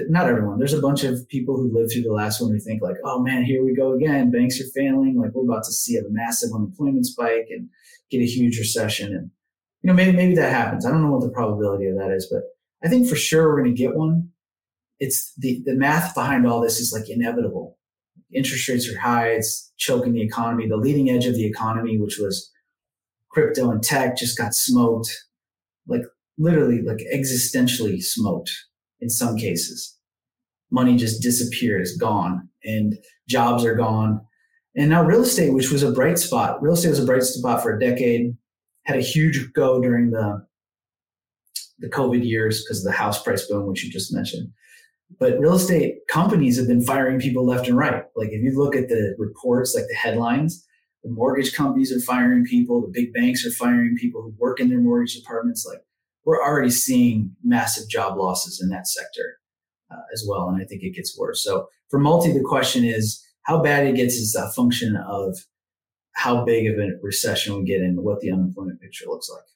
not everyone, there's a bunch of people who lived through the last one who think like, oh man, here we go again. Banks are failing. Like we're about to see a massive unemployment spike and get a huge recession. And maybe that happens. I don't know what the probability of that is, but I think for sure we're going to get one. It's the math behind all this is like inevitable. Interest rates are high. It's choking the economy. The leading edge of the economy, which was crypto and tech, just got smoked, like literally like existentially smoked in some cases. Money just disappeared. It's gone, and jobs are gone. And now real estate, which was a bright spot. Real estate was a bright spot for a decade. Had a huge go during the COVID years because of the house price boom, which you just mentioned. But real estate companies have been firing people left and right. Like if you look at the reports, like the headlines, the mortgage companies are firing people. The big banks are firing people who work in their mortgage departments. Like we're already seeing massive job losses in that sector as well. And I think it gets worse. So for multi, the question is, how bad it gets is a function of how big of a recession we get and what the unemployment picture looks like.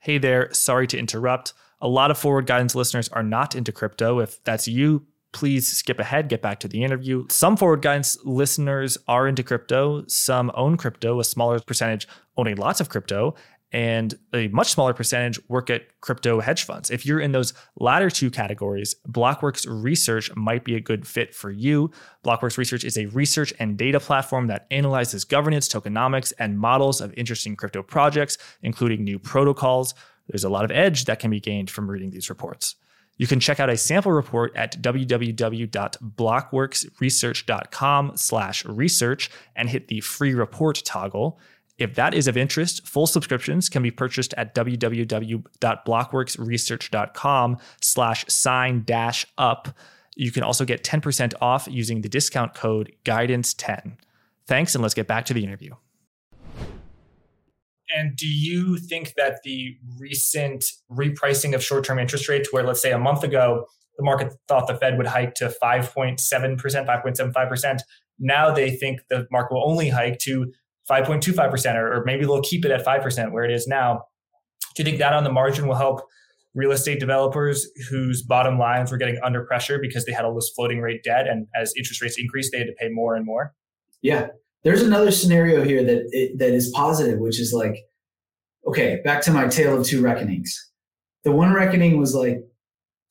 Hey there, sorry to interrupt. A lot of Forward Guidance listeners are not into crypto. If that's you, please skip ahead, get back to the interview. Some Forward Guidance listeners are into crypto. Some own crypto, a smaller percentage owning lots of crypto, and a much smaller percentage work at crypto hedge funds. If you're in those latter two categories, Blockworks Research might be a good fit for you. Blockworks Research is a research and data platform that analyzes governance, tokenomics, and models of interesting crypto projects, including new protocols. There's a lot of edge that can be gained from reading these reports. You can check out a sample report at www.blockworksresearch.com/research and hit the free report toggle. If that is of interest, full subscriptions can be purchased at www.blockworksresearch.com/sign-up. You can also get 10% off using the discount code guidance10. Thanks, and let's get back to the interview. And do you think that the recent repricing of short-term interest rates, where let's say a month ago, the market thought the Fed would hike to 5.7%, 5.75%, now they think the market will only hike to 5.25%, or maybe they'll keep it at 5% where it is now. Do you think that on the margin will help real estate developers whose bottom lines were getting under pressure because they had all this floating rate debt. And as interest rates increased, they had to pay more and more. Yeah. There's another scenario here that is positive, which is like, okay, back to my tale of two reckonings. The one reckoning was like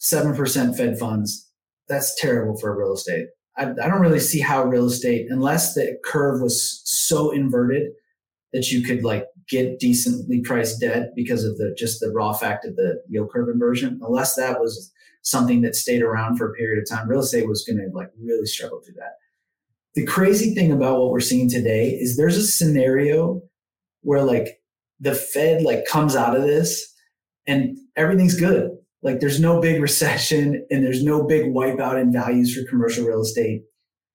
7% Fed funds. That's terrible for real estate. I don't really see how real estate, unless the curve was so inverted that you could like get decently priced debt because of the raw fact of the yield curve inversion, unless that was something that stayed around for a period of time, real estate was going to like really struggle through that. The crazy thing about what we're seeing today is there's a scenario where like the Fed like comes out of this and everything's good. Like there's no big recession and there's no big wipeout in values for commercial real estate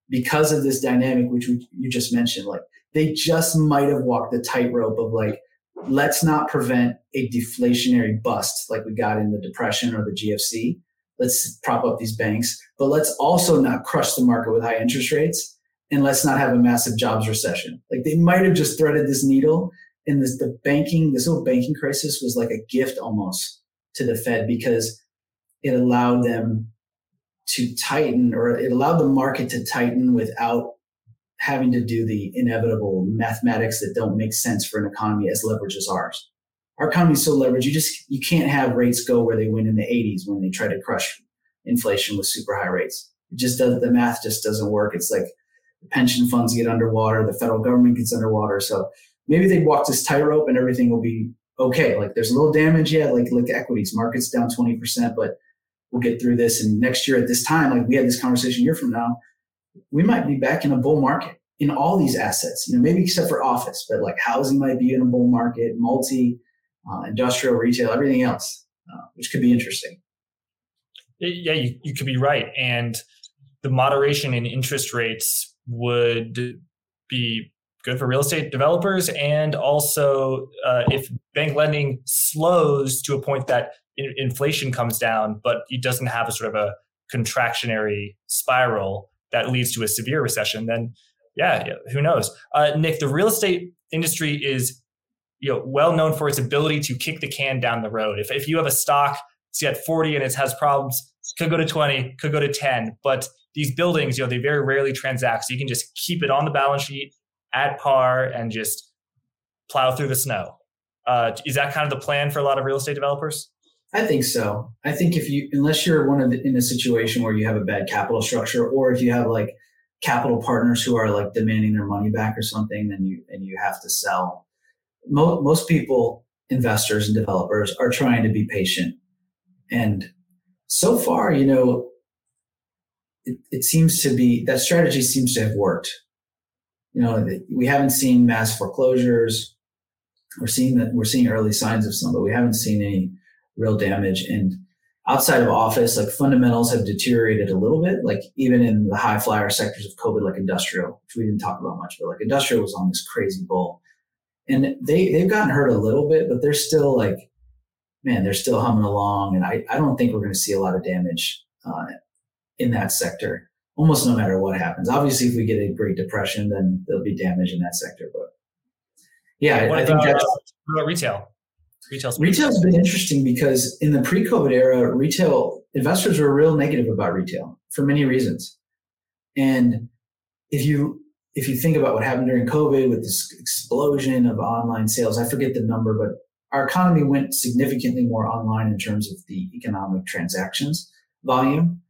because of this dynamic, which you just mentioned. Like they just might have walked the tightrope of like, let's not prevent a deflationary bust like we got in the Depression or the GFC. Let's prop up these banks, but let's also not crush the market with high interest rates. And let's not have a massive jobs recession. Like they might have just threaded this needle. And this whole banking crisis was like a gift almost to the Fed because it allowed them to tighten, or it allowed the market to tighten without having to do the inevitable mathematics that don't make sense for an economy as leveraged as ours. Our economy is so leveraged, you can't have rates go where they went in the 80s when they tried to crush inflation with super high rates. The math just doesn't work. It's like the pension funds get underwater, the federal government gets underwater. So maybe they walk this tightrope and everything will be okay. Like there's a little damage yet, like look, equities market's down 20%, but we'll get through this. And next year at this time, like we had this conversation a year from now, we might be back in a bull market in all these assets, maybe except for office, but like housing might be in a bull market, multi, industrial, retail, everything else, which could be interesting. Yeah, you could be right. And the moderation in interest rates would be good for real estate developers. And also if bank lending slows to a point that inflation comes down, but it doesn't have a sort of a contractionary spiral that leads to a severe recession, then yeah, who knows? Nick, the real estate industry is well known for its ability to kick the can down the road. If you have a stock, it's at 40 and it has problems, could go to 20, could go to 10. But these buildings, they very rarely transact. So you can just keep it on the balance sheet at par and just plow through the snow. Is that kind of the plan for a lot of real estate developers? I think so. I think unless you're in a situation where you have a bad capital structure, or if you have like capital partners who are like demanding their money back or something, then you have to sell. Most people, investors and developers, are trying to be patient. And so far, it seems to be, that strategy seems to have worked. We haven't seen mass foreclosures. We're seeing early signs of some, but we haven't seen any real damage. And outside of office, like fundamentals have deteriorated a little bit, like even in the high flyer sectors of COVID, like industrial, which we didn't talk about much, but like industrial was on this crazy bull. And they've gotten hurt a little bit, but they're still like, man, they're still humming along. And I don't think we're going to see a lot of damage in that sector, almost no matter what happens. Obviously, if we get a Great Depression, then there'll be damage in that sector. But yeah, I think that's... What about retail? Retail's been interesting because in the pre-COVID era, retail investors were real negative about retail for many reasons. And if you think about what happened during COVID with this explosion of online sales, I forget the number, but our economy went significantly more online in terms of the economic transactions volume.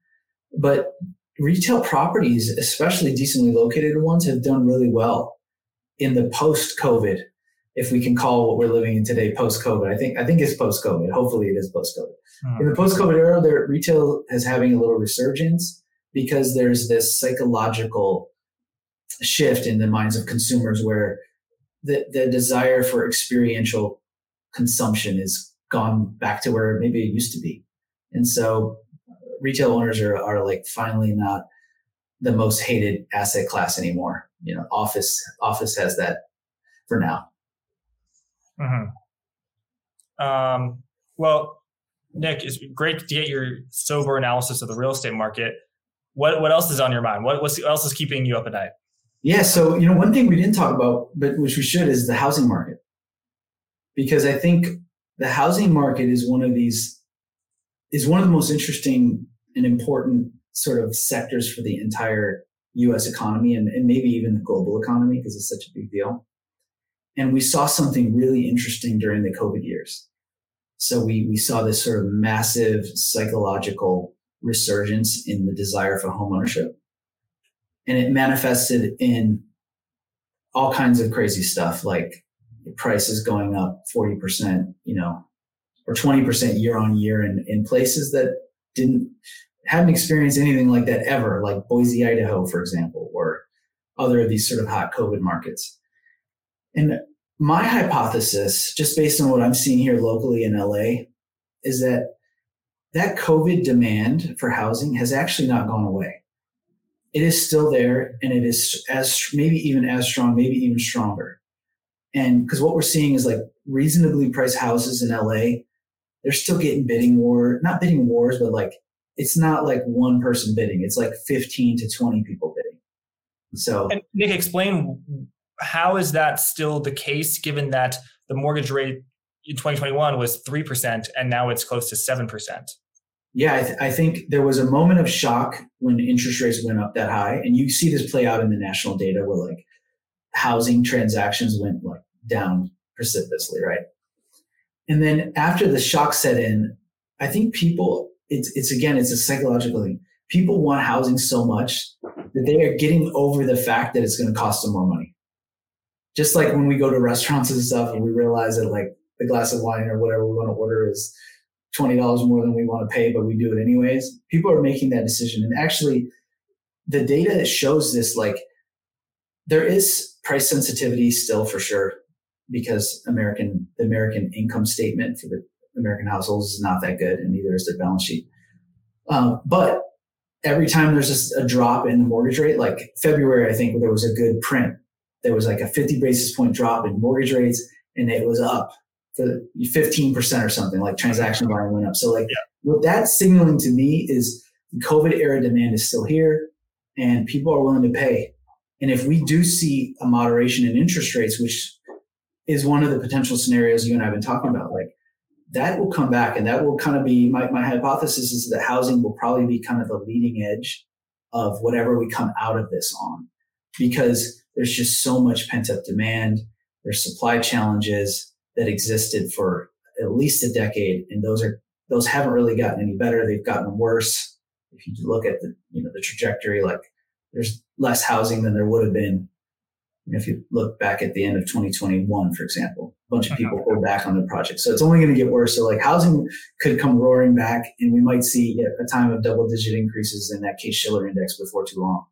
But retail properties, especially decently located ones, have done really well in the post-COVID, if we can call what we're living in today post-COVID. I think it's post-COVID. Hopefully it is post-COVID. Mm-hmm. In the post-COVID era, retail is having a little resurgence because there's this psychological shift in the minds of consumers where the desire for experiential consumption is gone back to where maybe it used to be. And so retail owners are like finally not the most hated asset class anymore. Office has that for now. Mm-hmm. Well, Nick, it's great to get your sober analysis of the real estate market. What else is on your mind? What else is keeping you up at night? Yeah. So, one thing we didn't talk about, but which we should, is the housing market. Because I think the housing market is one of these is one of the most interesting and important sort of sectors for the entire U.S. economy and maybe even the global economy, because it's such a big deal. And we saw something really interesting during the COVID years. So we saw this sort of massive psychological resurgence in the desire for homeownership. And it manifested in all kinds of crazy stuff, like prices going up 40%, or 20% year on year in places that hadn't experienced anything like that ever, like Boise, Idaho, for example, or other of these sort of hot COVID markets. And my hypothesis, just based on what I'm seeing here locally in LA, is that COVID demand for housing has actually not gone away. It is still there, and it is maybe even stronger. And because what we're seeing is like reasonably priced houses in LA, they're still getting not bidding wars, but like it's not like one person bidding. It's like 15 to 20 people bidding. So, and Nick, explain how is that still the case, given that the mortgage rate in 2021 was 3% and now it's close to 7%. Yeah, I think there was a moment of shock when interest rates went up that high. And you see this play out in the national data where like housing transactions went like down precipitously, right? And then after the shock set in, I think people, it's a psychological thing. People want housing so much that they are getting over the fact that it's going to cost them more money. Just like when we go to restaurants and stuff and we realize that like the glass of wine or whatever we want to order is $20 more than we want to pay, but we do it anyways. People are making that decision. And actually, the data shows this, like there is price sensitivity still for sure, because the American income statement for the American households is not that good, and neither is their balance sheet. But every time there's a drop in the mortgage rate, like February, I think there was a good print. There was like a 50 basis point drop in mortgage rates, and it was up 15% or something, like transaction volume went up. So like what that's signaling to me is the COVID era demand is still here and people are willing to pay. And if we do see a moderation in interest rates, which is one of the potential scenarios you and I have been talking about, like that will come back, and that will kind of be my hypothesis is that housing will probably be kind of the leading edge of whatever we come out of this on, because there's just so much pent up demand. There's supply challenges that existed for at least a decade, and those haven't really gotten any better. They've gotten worse. If you look at the trajectory, like there's less housing than there would have been. If you look back at the end of 2021, for example, a bunch of people pulled back on the project. So it's only going to get worse. So like housing could come roaring back, and we might see a time of double-digit increases in that Case-Shiller index before too long.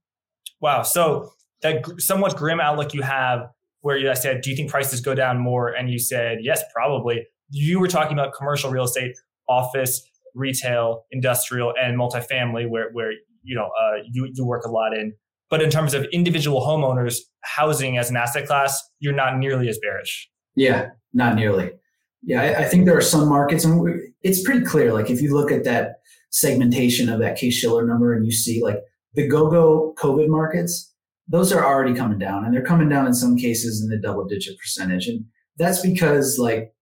Wow. So that somewhat grim outlook you have, where I said, do you think prices go down more? And you said, yes, probably. You were talking about commercial real estate, office, retail, industrial, and multifamily, where you work a lot in. But in terms of individual homeowners, housing as an asset class, you're not nearly as bearish. Yeah, not nearly. Yeah, I think there are some markets, and it's pretty clear. Like if you look at that segmentation of that Case-Shiller number, and you see like the go-go COVID markets, those are already coming down, and they're coming down in some cases in the double-digit percentage. And that's because like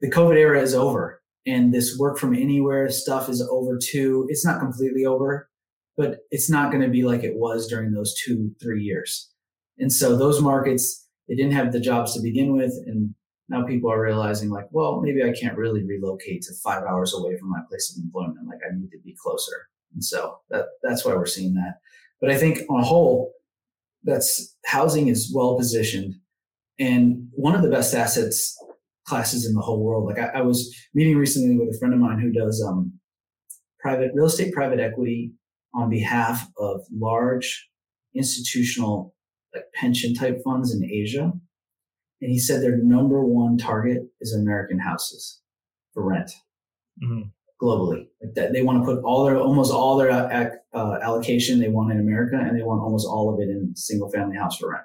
the COVID era is over, and this work from anywhere stuff is over too. It's not completely over, but it's not going to be like it was during those 2-3 years. And so those markets, they didn't have the jobs to begin with. And now people are realizing like, well, maybe I can't really relocate to 5 hours away from my place of employment. Like I need to be closer. And so that's why we're seeing that. But I think on a whole, housing is well positioned and one of the best assets classes in the whole world. Like I was meeting recently with a friend of mine who does private equity on behalf of large institutional like pension type funds in Asia. And he said their number one target is American houses for rent globally. Like that, they want to put almost all their allocation they want in America, and they want almost all of it in single family house for rent.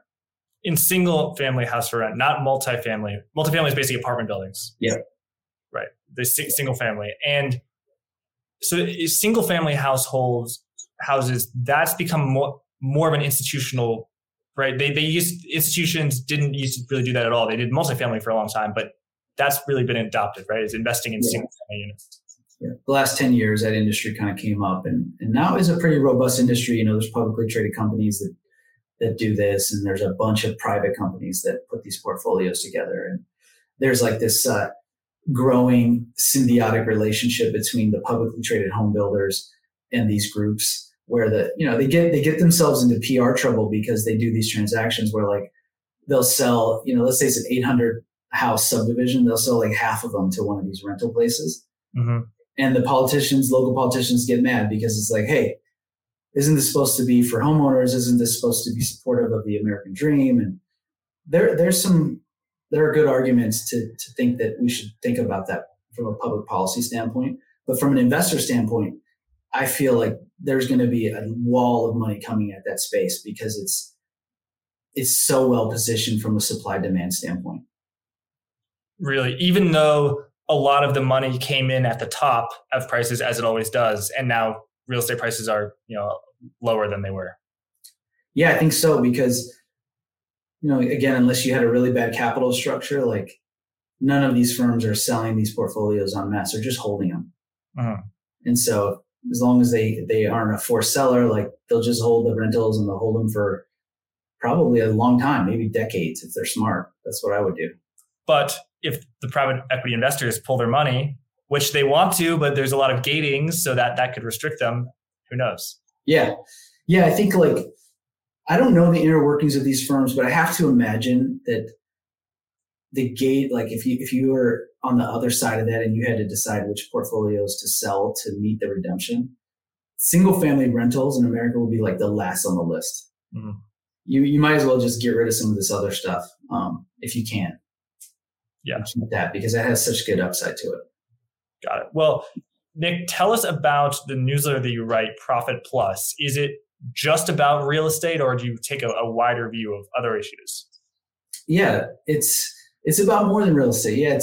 In single family house for rent, not multifamily. Multifamily is basically apartment buildings. Yeah. Right. The single family. And so single family houses, that's become more of an institutional, right? Institutions didn't used to really do that at all. They did multifamily for a long time, but that's really been adopted, right? It's investing in single family units. the last 10 years, that industry kind of came up, and now is a pretty robust industry. You know, there's publicly traded companies that do this, and there's a bunch of private companies that put these portfolios together. And there's like this growing symbiotic relationship between the publicly traded home builders and these groups, where they get themselves into PR trouble because they do these transactions where like they'll sell, let's say it's an 800 house subdivision, they'll sell like half of them to one of these rental places. Mm-hmm. And the local politicians get mad because it's like, hey, isn't this supposed to be for homeowners? Isn't this supposed to be supportive of the American dream? And there are good arguments to think that we should think about that from a public policy standpoint. But from an investor standpoint, I feel like there's going to be a wall of money coming at that space because it's so well positioned from a supply demand standpoint. Really, even though a lot of the money came in at the top of prices, as it always does, and now real estate prices are, lower than they were. Yeah, I think so, because, again, unless you had a really bad capital structure, like none of these firms are selling these portfolios en masse; they're just holding them. Uh-huh. And so, as long as they aren't a forced seller, like they'll just hold the rentals and they'll hold them for probably a long time, maybe decades, if they're smart. That's what I would do. But if the private equity investors pull their money, which they want to, but there's a lot of gating, so that could restrict them. Who knows? Yeah. I think I don't know the inner workings of these firms, but I have to imagine that the gate, like if you were on the other side of that and you had to decide which portfolios to sell to meet the redemption, single family rentals in America will be like the last on the list. Mm-hmm. You might as well just get rid of some of this other stuff if you can. Yeah, that because it has such good upside to it. Got it. Well, Nick, tell us about the newsletter that you write, Profit Plus. Is it just about real estate, or do you take a wider view of other issues? Yeah, it's about more than real estate. Yeah,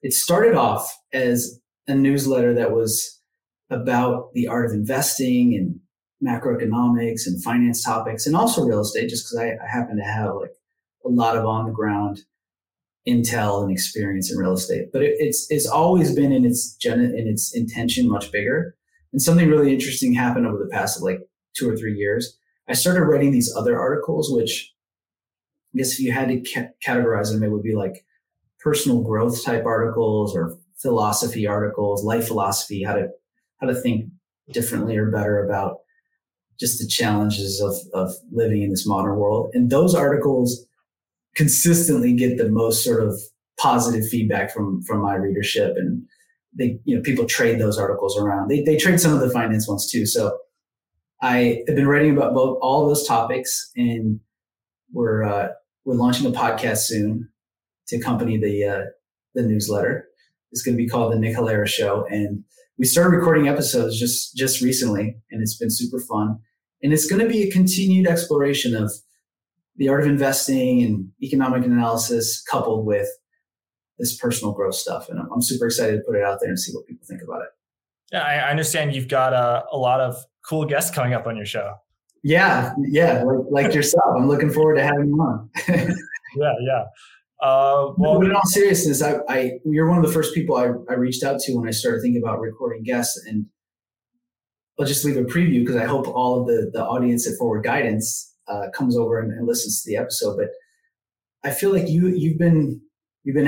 it started off as a newsletter that was about the art of investing and macroeconomics and finance topics, and also real estate, just because I happen to have like a lot of on the ground intel and experience in real estate, but it's always been in its intention much bigger. And something really interesting happened over the past like 2 or 3 years. I started writing these other articles, which I guess if you had to categorize them, it would be like personal growth type articles or philosophy articles, life philosophy, how to think differently or better about just the challenges of living in this modern world. And those articles consistently get the most sort of positive feedback from my readership, and they, people trade those articles around. They trade some of the finance ones too. So I have been writing about all those topics, and we're launching a podcast soon to accompany the newsletter. It's going to be called The Nick Halaris Show, and we started recording episodes just recently, and it's been super fun. And it's going to be a continued exploration of the art of investing and economic analysis coupled with this personal growth stuff. And I'm super excited to put it out there and see what people think about it. Yeah, I understand you've got a lot of cool guests coming up on your show. Yeah, like yourself. I'm looking forward to having you on. Yeah. Well, in all seriousness, you're one of the first people I reached out to when I started thinking about recording guests. And I'll just leave a preview because I hope all of the audience at Forward Guidance comes over and listens to the episode. But I feel like you've been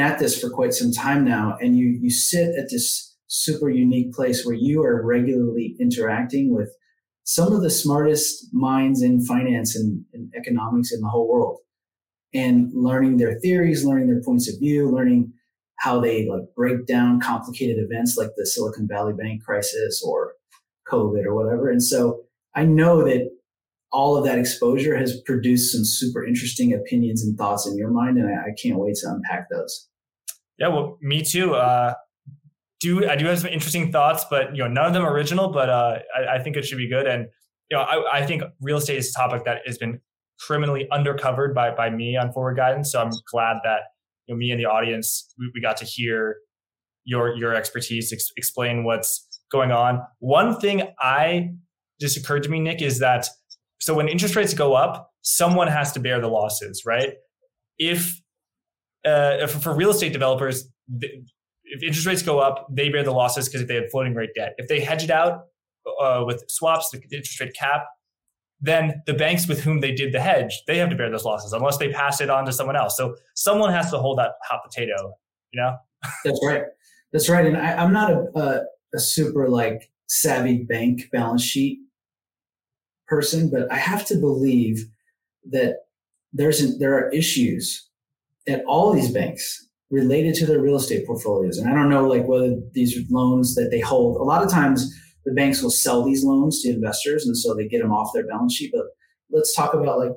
at this for quite some time now, and you sit at this super unique place where you are regularly interacting with some of the smartest minds in finance and economics in the whole world, and learning their theories, learning their points of view, learning how they like break down complicated events like the Silicon Valley Bank crisis or COVID or whatever. And so I know that all of that exposure has produced some super interesting opinions and thoughts in your mind, and I can't wait to unpack those. Yeah, well, me too. I do have some interesting thoughts, but none of them original. But I think it should be good, and I think real estate is a topic that has been criminally undercovered by me on Forward Guidance. So I'm glad that me and the audience we got to hear your expertise, explain what's going on. One thing I just occurred to me, Nick, is that. So when interest rates go up, someone has to bear the losses, right? If for real estate developers, if interest rates go up, they bear the losses because if they had floating rate debt. If they hedge it out with swaps, the interest rate cap, then the banks with whom they did the hedge, they have to bear those losses unless they pass it on to someone else. So someone has to hold that hot potato, you know? That's right. That's right. And I'm not a super like savvy bank balance sheet person, but I have to believe that there are issues at all these banks related to their real estate portfolios. And I don't know like whether these loans that they hold, a lot of times the banks will sell these loans to investors and so they get them off their balance sheet. But let's talk about like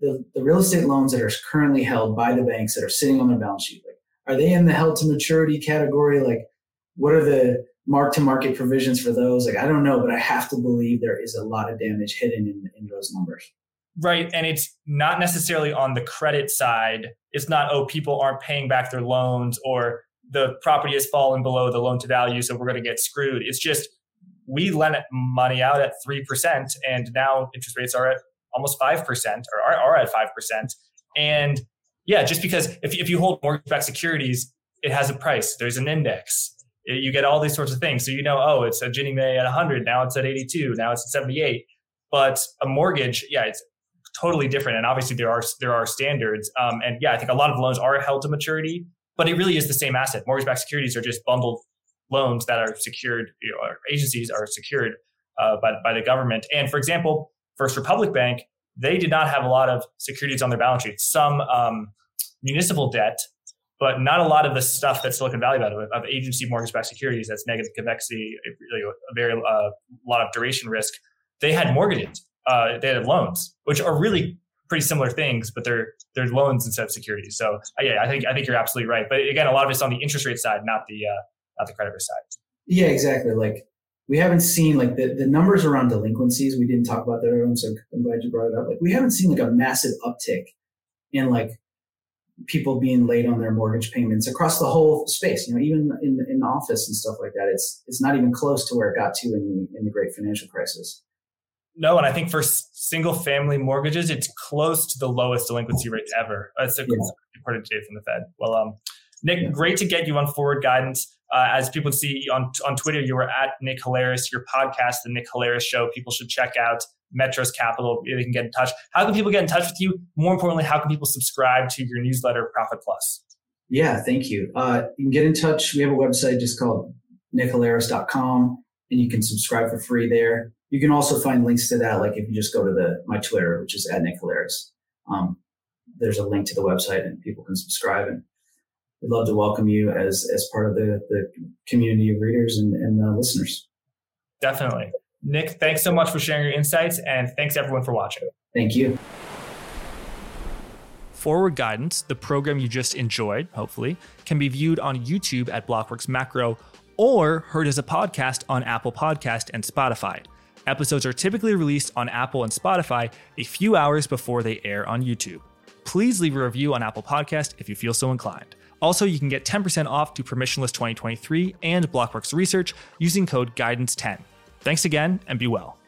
the real estate loans that are currently held by the banks that are sitting on their balance sheet. Like, are they in the held to maturity category? Like, what are the mark to market provisions for those? Like, I don't know, but I have to believe there is a lot of damage hidden in those numbers. Right. And it's not necessarily on the credit side. It's not, oh, people aren't paying back their loans or the property has fallen below the loan to value, so we're going to get screwed. It's just, we lent money out at 3% and now interest rates are at almost 5% or are at 5%. And yeah, just because if you hold mortgage-backed securities, it has a price. There's an index. You get all these sorts of things. So you know, oh, it's a Ginnie Mae at 100. Now it's at 82. Now it's at 78. But a mortgage, yeah, it's totally different. And obviously there are standards. And yeah, I think a lot of loans are held to maturity, but it really is the same asset. Mortgage-backed securities are just bundled loans that are secured, you know, our agencies are secured by the government. And for example, First Republic Bank, they did not have a lot of securities on their balance sheet. Some municipal debt, but not a lot of the stuff that Silicon Valley had of agency mortgage-backed securities. That's negative convexity, really a very lot of duration risk. They had mortgages, they had loans, which are really pretty similar things, but they're loans instead of securities. So yeah, I think you're absolutely right. But again, a lot of it's on the interest rate side, not the credit risk side. Yeah, exactly. Like we haven't seen like the numbers around delinquencies. We didn't talk about that earlier, so I'm glad you brought it up. Like we haven't seen like a massive uptick in like people being late on their mortgage payments across the whole space. You know, even in the office and stuff like that, it's not even close to where it got to in the great financial crisis. No, and I think for single family mortgages, it's close to the lowest delinquency rates ever. That's reported today from the Fed. Well, Nick, Great to get you on Forward Guidance. As people see on Twitter, you were at Nick Halaris. Your podcast, The Nick Halaris Show, people should check out. Metros Capital, they can get in touch. How can people get in touch with you? More importantly, how can people subscribe to your newsletter, Profit Plus? Yeah, thank you. You can get in touch. We have a website just called nickhalaris.com, and you can subscribe for free there. You can also find links to that, like if you just go to my Twitter, which is at Nick Halaris. There's a link to the website, and people can subscribe. And we'd love to welcome you as part of the community of readers and listeners. Definitely. Nick, thanks so much for sharing your insights, and thanks everyone for watching. Thank you. Forward Guidance, the program you just enjoyed, hopefully, can be viewed on YouTube at Blockworks Macro or heard as a podcast on Apple Podcast and Spotify. Episodes are typically released on Apple and Spotify a few hours before they air on YouTube. Please leave a review on Apple Podcast if you feel so inclined. Also, you can get 10% off to Permissionless 2023 and Blockworks Research using code GUIDANCE10. Thanks again, and be well.